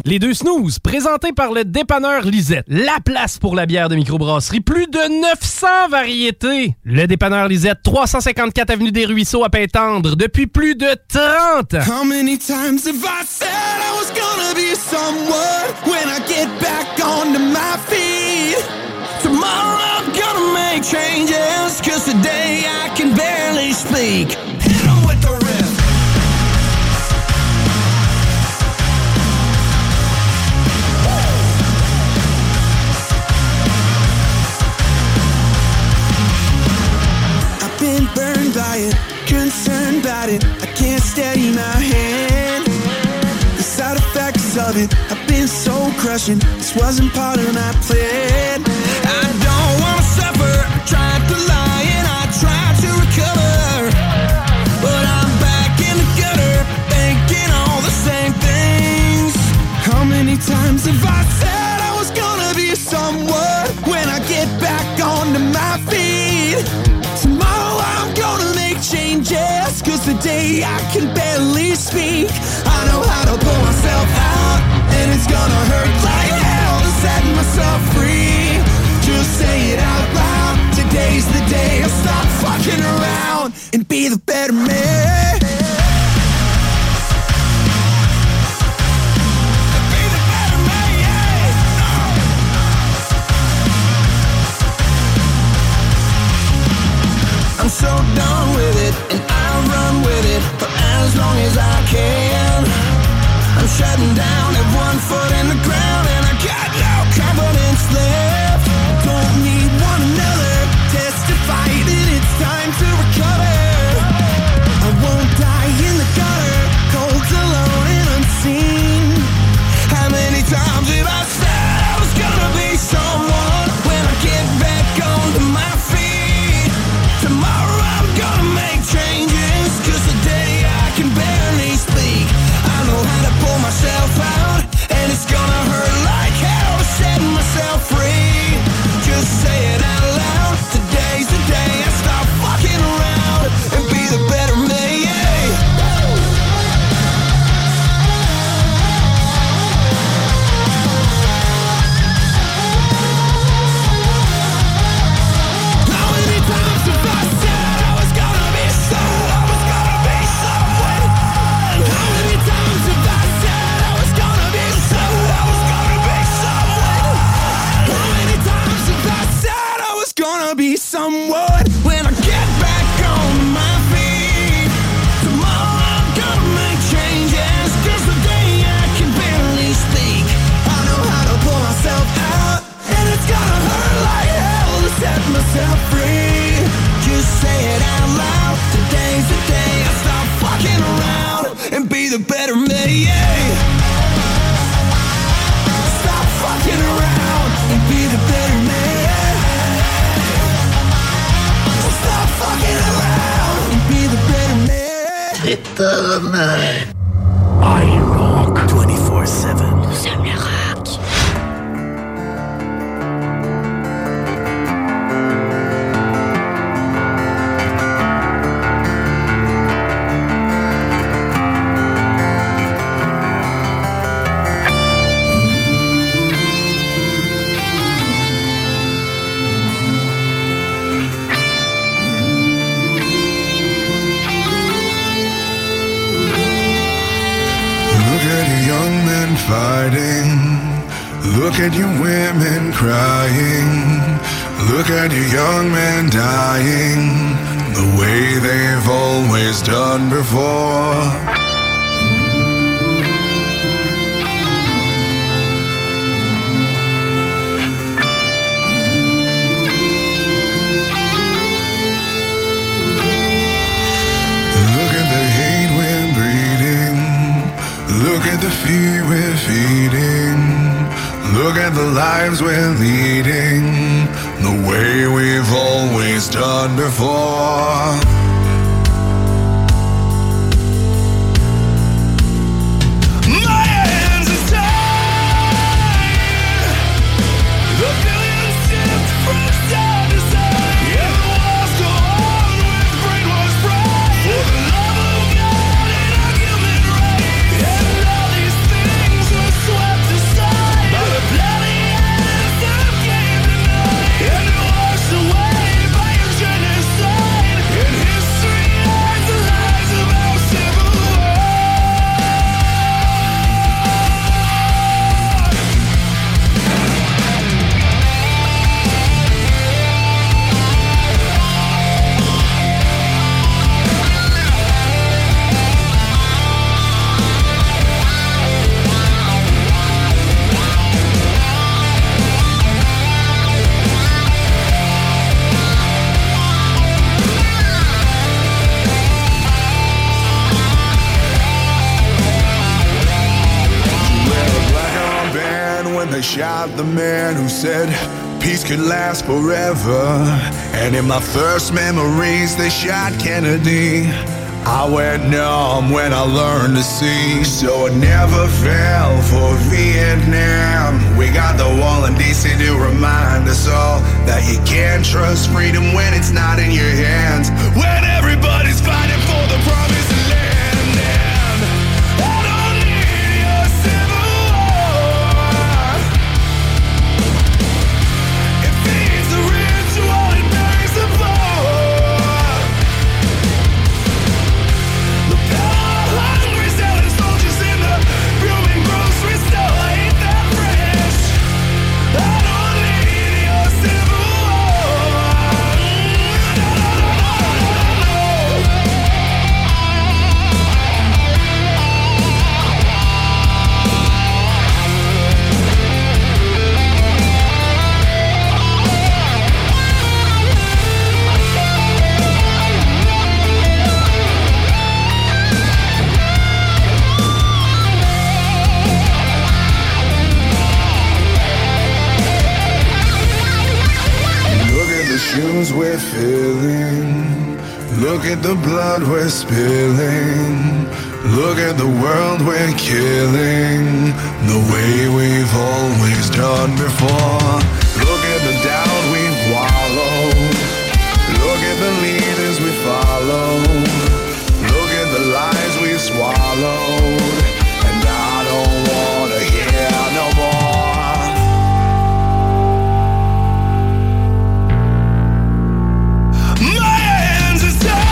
Les deux snooze, présentés par le dépanneur Lisette. La place pour la bière de microbrasserie. Plus de 900 variétés. Le dépanneur Lisette, 354 avenue des Ruisseaux à Pintendre, depuis plus de 30 ans. How many times have I said I was gonna be someone when I get back onto my feet? Tomorrow I'm gonna make changes, cause today I can barely speak. Burned by it, concerned about it, I can't steady my hand. The side effects of it, I've been so crushing. This wasn't part of my plan. I don't wanna suffer, I tried to lie and I tried to recover, but I'm back in the gutter, thinking all the same things. How many times have I said I was gonna be somewhere when I get back onto my feet? Tomorrow I'm gonna make changes, cause today I can barely speak. I know how to pull myself out, and it's gonna hurt like hell to set myself free. Just say it out loud, today's the day I'll stop fucking around and be the better man. Be the better man, yeah. sitting down and one foot in the ground, and I got no confidence left. Don't need one another, testify that it's time to recover. I won't die in the gutter, cold, alone, and unseen. How many times have I said I was gonna be someone? When I get back onto my feet, tomorrow I'm gonna make changes, 'cause today I can barely speak. I know how to pull myself out, and it's gonna hurt like hell to set myself free. Just say it out loud, today's the day I stop fucking around and be the better me. Forever, and in my first memories they shot Kennedy. I went numb when I learned to see, so it never fell for Vietnam. We got the wall in DC to remind us all that you can't trust freedom when it's not in your hands, when everybody's fighting for the promise. we're feeling. Look at the blood we're spilling. Look at the world we're killing, the way we've always done before. Look at the doubt we wallow. Look at the leaders we follow. Look at the lies we swallowed. And I don't wanna hear no more. My hands are tied.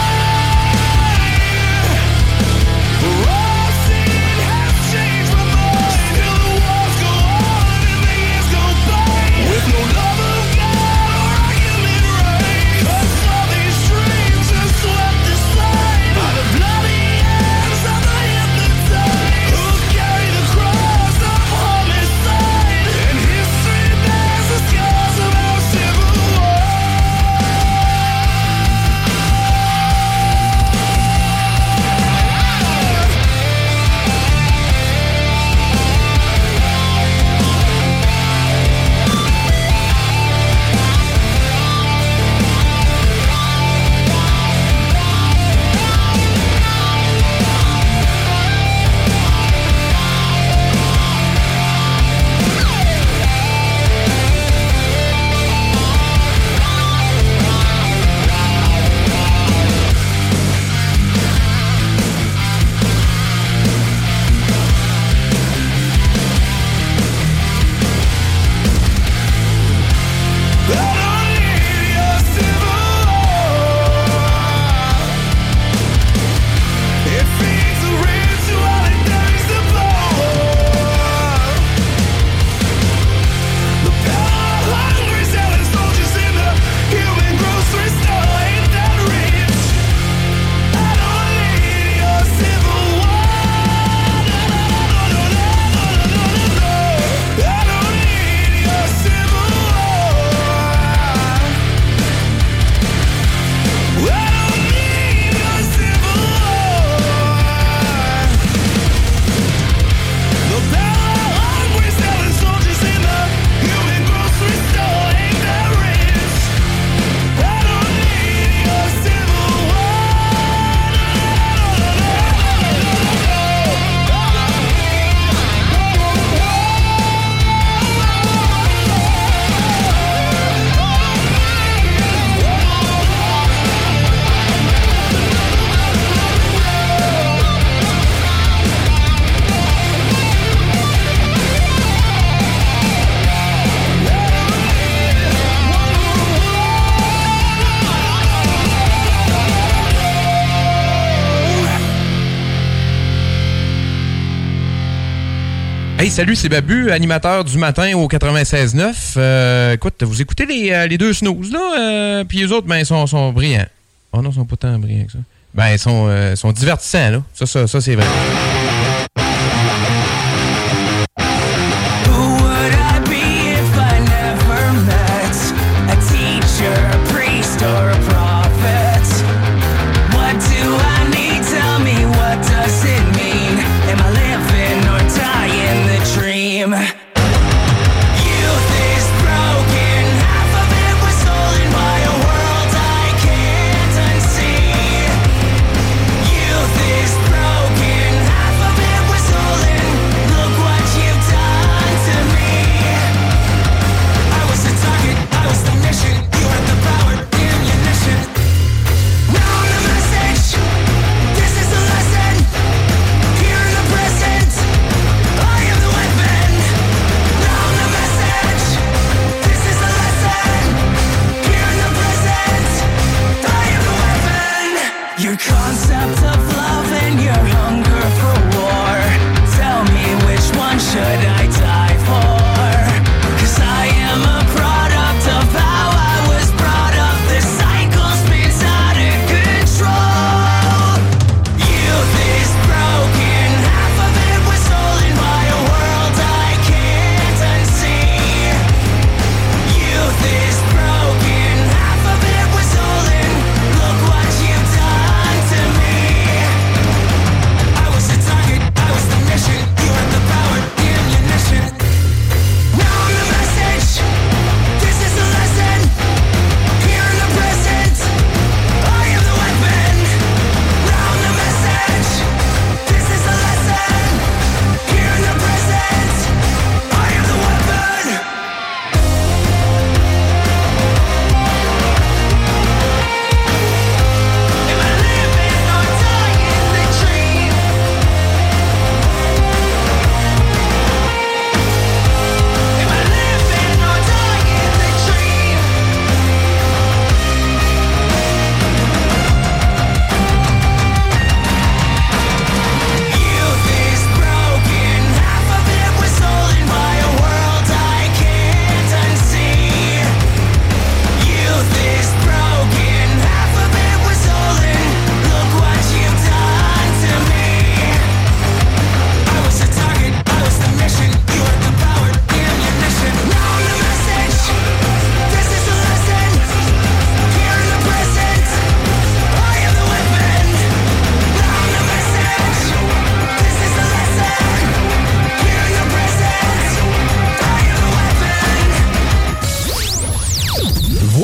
Hey, salut, c'est Babu, animateur du matin au 96.9. Écoute, vous écoutez les deux snoozes, là, puis les autres, ben, ils sont brillants. Oh non, ils sont pas tant brillants que ça. Ben, ils sont divertissants, là. Ça, c'est vrai.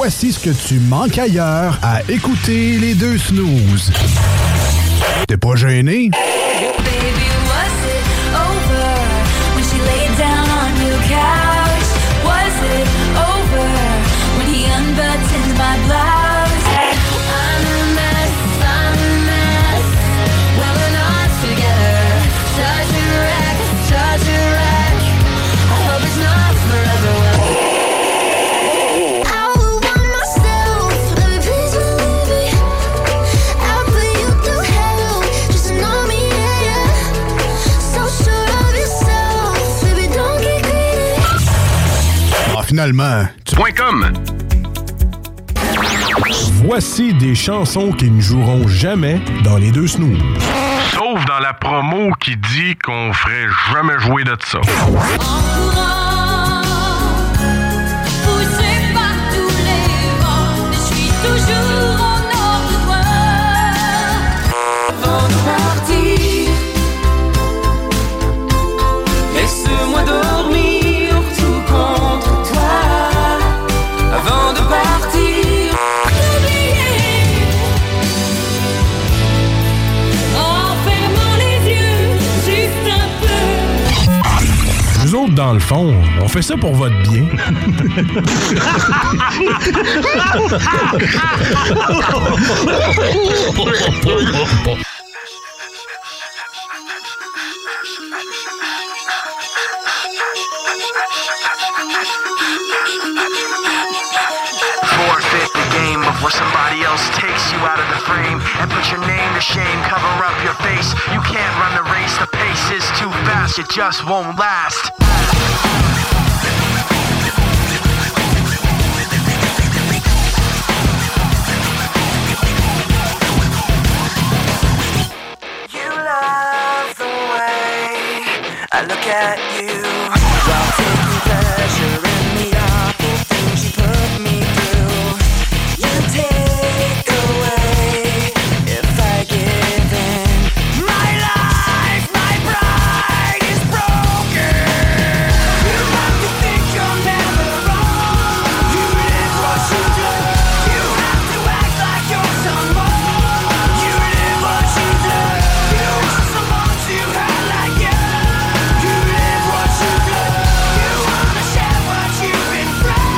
voici ce que tu manques ailleurs à écouter les deux snooze. T'es pas gêné? Finalement, .com. Voici des chansons qui ne joueront jamais dans les deux snooze. Sauf dans la promo qui dit qu'on ferait jamais jouer de ça. Dans le fond, on fait ça pour votre bien. Where somebody else takes you out of the frame and put your name to shame, cover up your face. You can't run the race, the pace is too fast, it just won't last. You love the way I look at you while taking pleasure in the awful things you put me through. Take away if I give in. My life, my pride is broken. You have to think you're never wrong. You live what you do. You have to act like you're someone. You live what you do. You want someone to have like you. You live what you do. You wanna share what you've been through.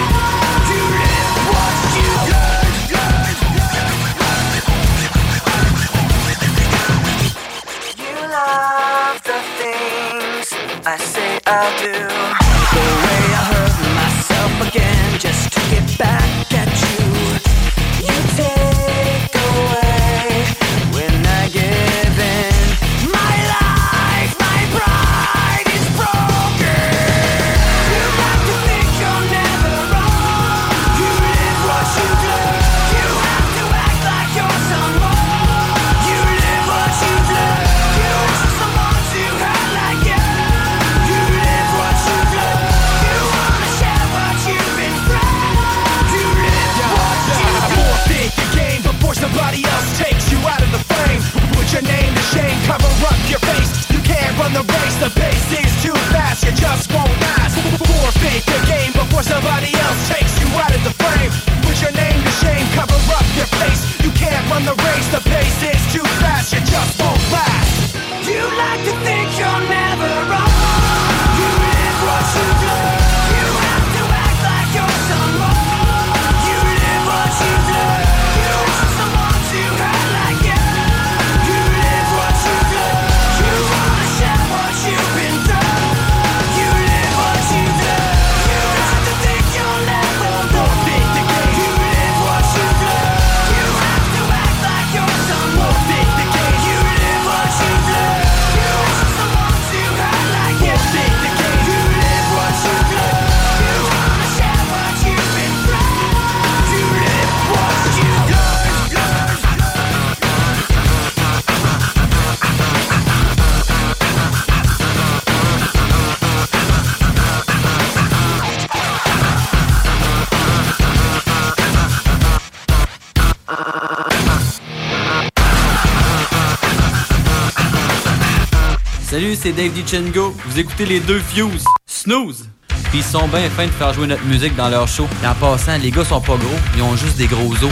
You live what you do. You love the things I say I'll do. The way I hurt myself again just to get back at you. You take away when I give in. My life, my pride is broken. You have to think you're never wrong. You live what you do. You have to act like you're someone. You live what you do. You want someone to have like you. You live what you do. You wanna share what you've been through. You live what you do. Forfeit your game before somebody else takes you out of the frame. Put your name to shame, cover up your face. You can't run the race, the pace is too fast, you just won't last. Forfeit your game before somebody else takes you out of the frame. Put your name to shame, cover up your face. You can't run the race, the pace is too fast, you just won't last. You like to think you're never wrong. You live what you do. You have to act like you're someone. You live what you do. You want someone to have like you. You live what you do. You wanna share what you've been through. You live what you do. You have to think you're never wrong. You live what you do. You have to act like you're someone. You live what you do. You want someone to have like you. You live what you do. You wanna share what you've been through. You live what you do. Salut, c'est Dave Dichengo. Vous écoutez les deux Fuse. Snooze! Puis ils sont bien fins de faire jouer notre musique dans leur show. Et en passant, les gars sont pas gros, ils ont juste des gros os.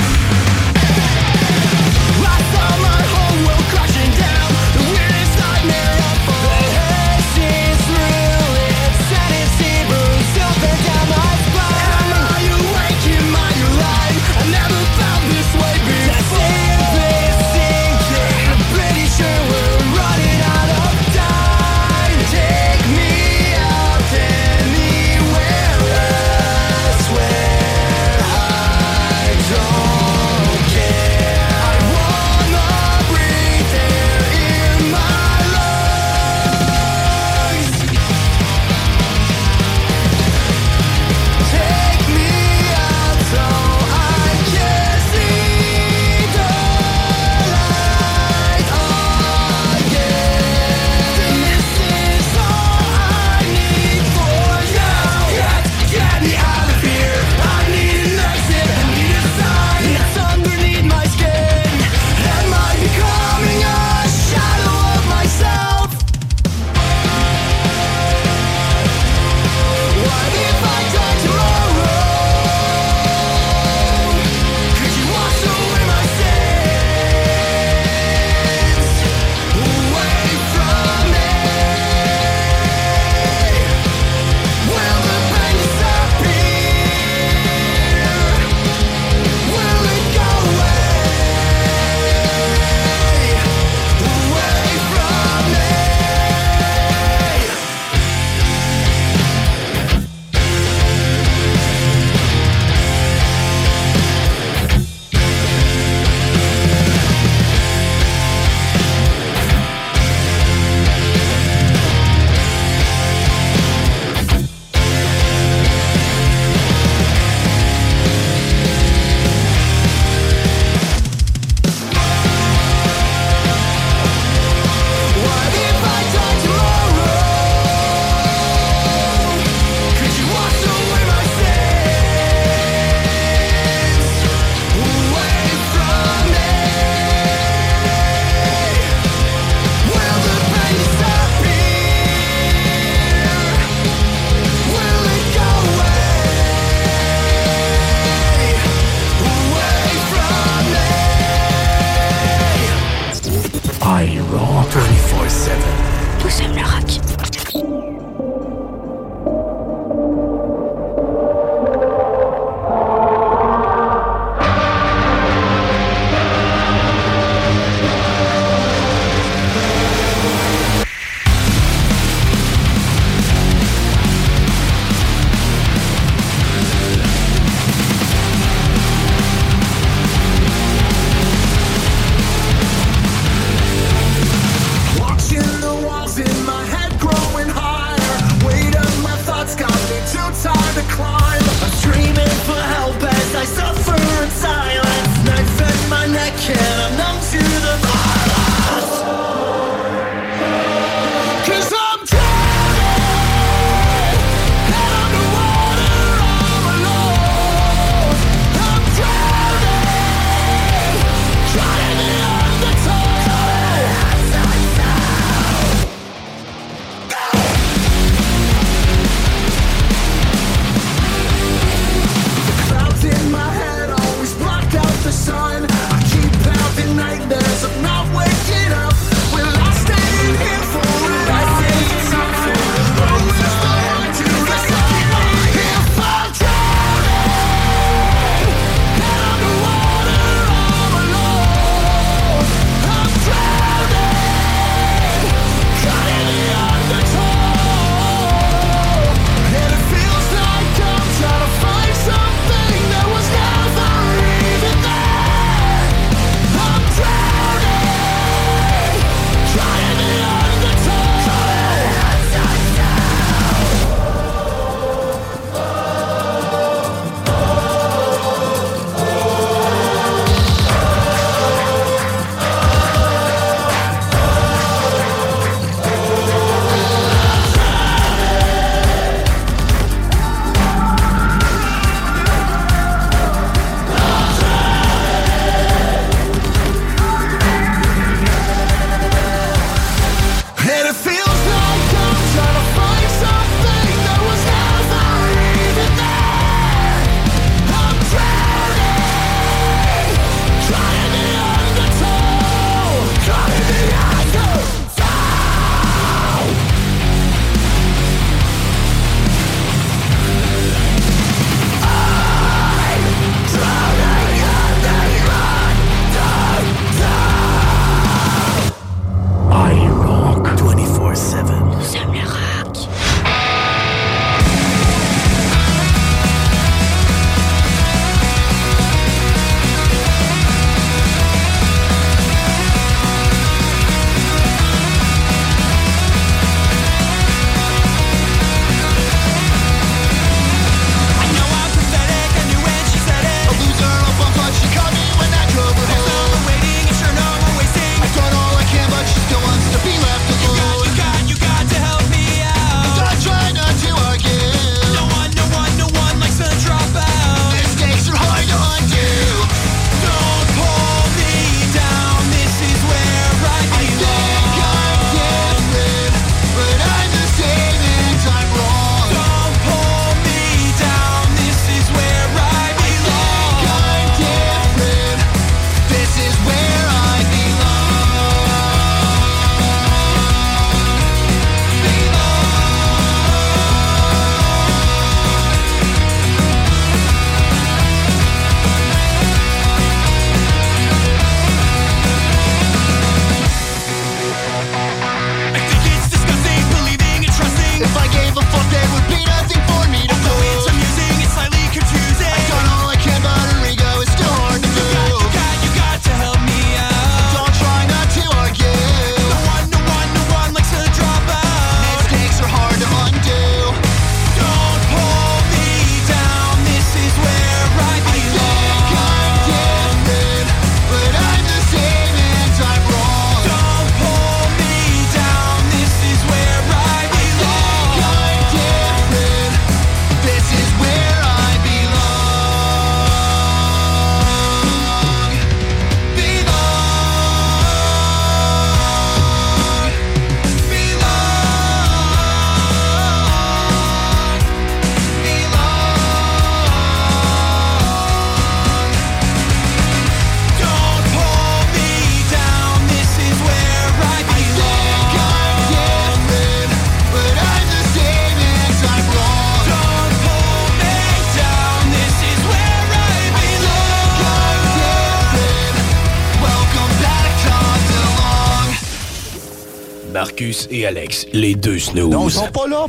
Marcus et Alex, les deux Snoozes. Non, ils sont pas là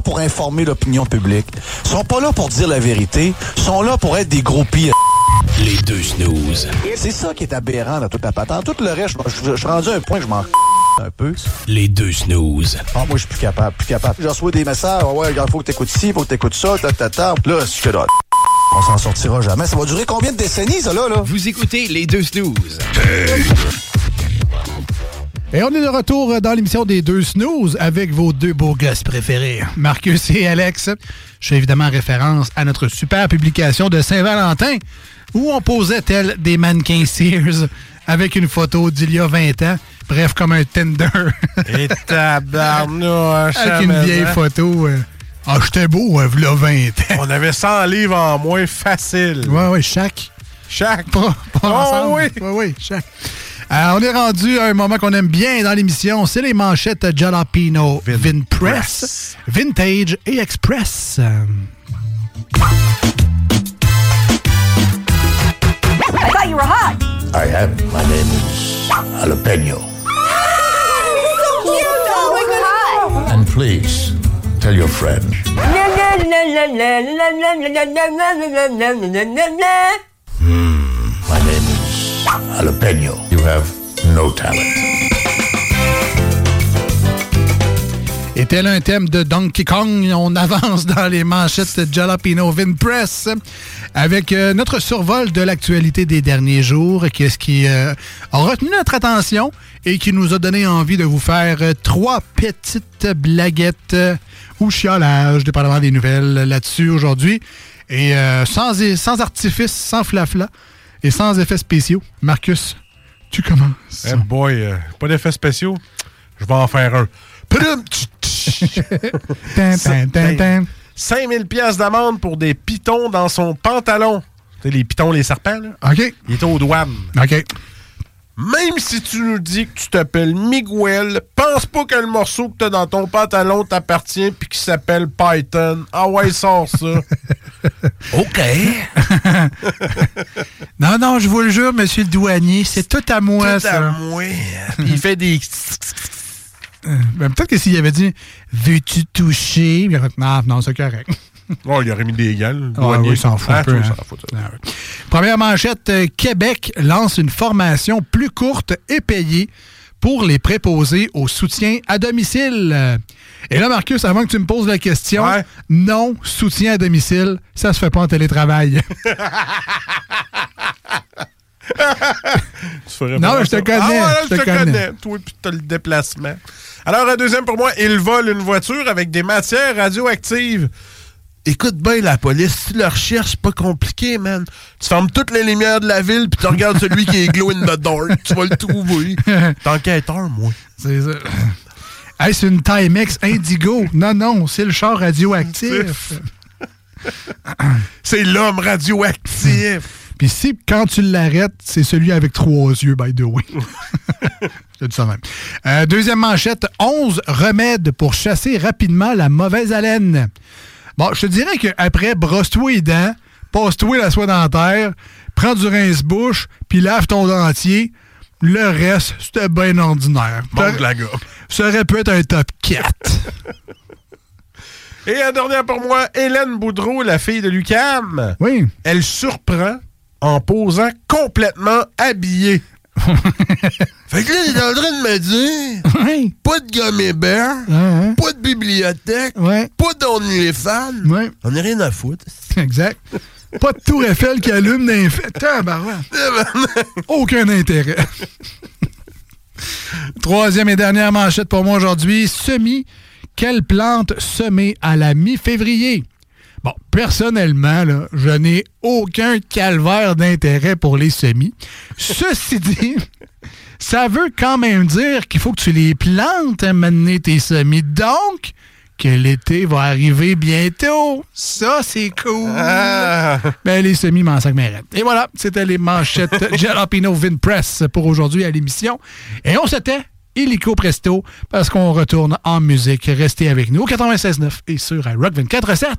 pour informer l'opinion publique. Ils sont pas là pour dire la vérité. Ils sont là pour être des gros pires. Les deux Snoozes. C'est ça qui est aberrant dans toute la patente. Tout le reste, je suis rendu à un point que je m'en un peu. Les deux Snoozes. Ah, moi, je suis plus capable. Je reçois des messages. Oh, ouais, il faut que t'écoutes ci, il faut que t'écoutes ça, ta. Là, je suis là. On s'en sortira jamais. Ça va durer combien de décennies, ça, là? Vous écoutez les deux Snoozes. Et on est de retour dans l'émission des deux Snoozes avec vos deux beaux gosses préférés, Marcus et Alex. Je fais évidemment référence à notre super publication de Saint-Valentin où on posait tel des mannequins Sears avec une photo d'il y a 20 ans. Bref, comme un Tinder. Et tabarnouche. Avec une vieille photo. Ah, j'étais beau, v'là 20 ans. On avait 100 livres en moins facile. Oui, chaque. Pas ensemble. Oui, chaque. On est rendu à un moment qu'on aime bien dans l'émission, c'est les manchettes Jalapeno Vinpress, Vintage et Express. I thought you were hot. I am. My name is Jalapeno. Ah, he's so cute. Oh my God. And please tell your friend. My name is Jalapeno. Have no talent. Était-elle un thème de Donkey Kong? On avance dans les manchettes de Jalapeno Vinpress avec notre survol de l'actualité des derniers jours. Qu'est-ce qui a retenu notre attention et qui nous a donné envie de vous faire trois petites blaguettes ou chiolages, dépendamment des nouvelles là-dessus aujourd'hui. Et sans artifice, sans flafla et sans effets spéciaux. Marcus, tu commences. Hey boy, pas d'effets spéciaux. Je vais en faire un. 5 000 $ d'amende pour des pitons dans son pantalon. Tu sais, les pitons, les serpents, là. OK. Il est aux douanes. OK. Même si tu nous dis que tu t'appelles Miguel, pense pas que le morceau que t'as dans ton pantalon t'appartient puis qu'il s'appelle Python. Ah ouais, sors ça. OK. Non, je vous le jure, monsieur le douanier, c'est tout à moi, tout ça. Tout à moi. Il fait des... Ben, peut-être que s'il avait dit « Veux-tu toucher? » Non, c'est correct. Oh, il aurait mis des gants. Il s'en fout un peu. Première manchette, Québec lance une formation plus courte et payée pour les préposés au soutien à domicile. Et là, Marcus, avant que tu me poses la question, ouais. Non, soutien à domicile, ça se fait pas en télétravail. Non, je te connais. Ah, ouais, je te connais. Toi, puis t'as le déplacement. Alors, deuxième pour moi, il vole une voiture avec des matières radioactives. Écoute bien la police, si tu le recherches, c'est pas compliqué, man. Tu fermes toutes les lumières de la ville puis tu regardes celui qui est glow in the dark. Tu vas le trouver. T'enquêteur, moi. C'est ça. Hey, c'est une Timex Indigo. Non, c'est le char radioactif. C'est l'homme radioactif. Puis si, quand tu l'arrêtes, c'est celui avec 3 yeux, by the way. C'est ça même. Deuxième manchette, 11 remèdes pour chasser rapidement la mauvaise haleine. Bon, je te dirais qu'après, brosse-toi les dents, passe-toi la soie dentaire, prends du rince-bouche, puis lave ton dentier. Le reste, c'était bien ordinaire. Bon de la gomme. Ça aurait pu être un top 4. Et la dernière pour moi, Hélène Boudreau, la fille de l'UQAM. Oui. Elle surprend en posant complètement habillée. Fait que là, il est en train de me dire oui. Pas de gomme hébert, pas de bibliothèque, pas d'OnlyFans. Ouais. On n'a rien à foutre. Exact. Pas de tour Eiffel qui allume d'un fait. Aucun intérêt. Troisième et dernière manchette pour moi aujourd'hui. Semis, quelle plante semer à la mi-février? Bon, personnellement, là, je n'ai aucun calvaire d'intérêt pour les semis. Ceci dit, ça veut quand même dire qu'il faut que tu les plantes à mener tes semis. Donc, que l'été va arriver bientôt. Ça, c'est cool. Ah. Ben, les semis m'en sac m'arrêtent. Et voilà, c'était les manchettes Jalapeno Vinpress pour aujourd'hui à l'émission. Et on se tait illico presto parce qu'on retourne en musique. Restez avec nous au 96.9 et sur iRock 24/7.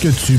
que tu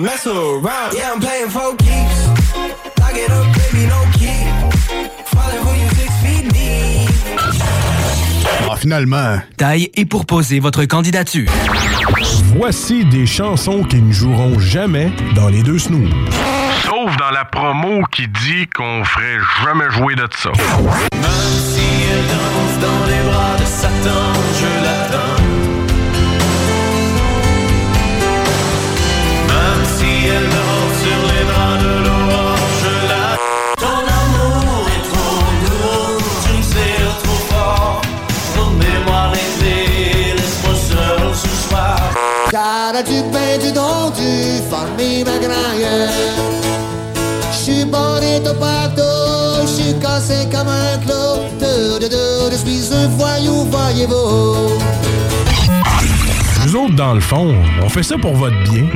Mess around, yeah, I'm playing for keeps. Lock it up, baby, no keep. Falling for you 6 feet deep. Ah, finalement. Taille et pour poser votre candidature. Voici des chansons qui ne joueront jamais dans les deux snooze. Sauf dans la promo qui dit qu'on ferait jamais jouer de ça. Même si elle danse dans les bras de Satan, je l'attends. Elle me rend sur les bras de l'orange là. Ton amour est trop lourd, tu me serres trop fort. Ton mémoire l'été, laisse-moi seul ce soir. Cara du pain, du don, du farmi ma graille. J'suis bonito partout, j'suis cassé comme un clou. Je suis un voyou, voyez-vous. Nous autres, dans le fond, on fait ça pour votre bien.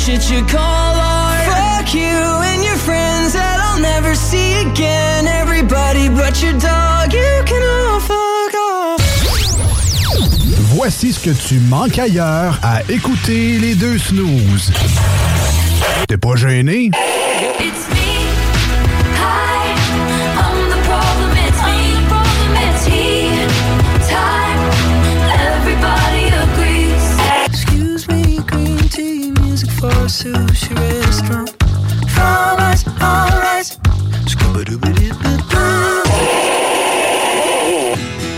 shit you call art. Fuck you and your friends that I'll never see again. Everybody but your dog, you can all fuck off. Voici ce que tu manques ailleurs à écouter les deux snooze. T'es pas gêné? It's me. Sushi restaurant. From us, all right.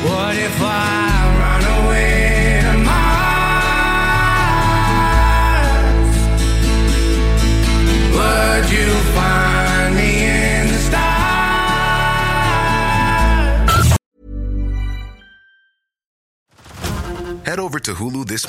What if I run away to Mars? Would you find me in the stars? Head over to Hulu this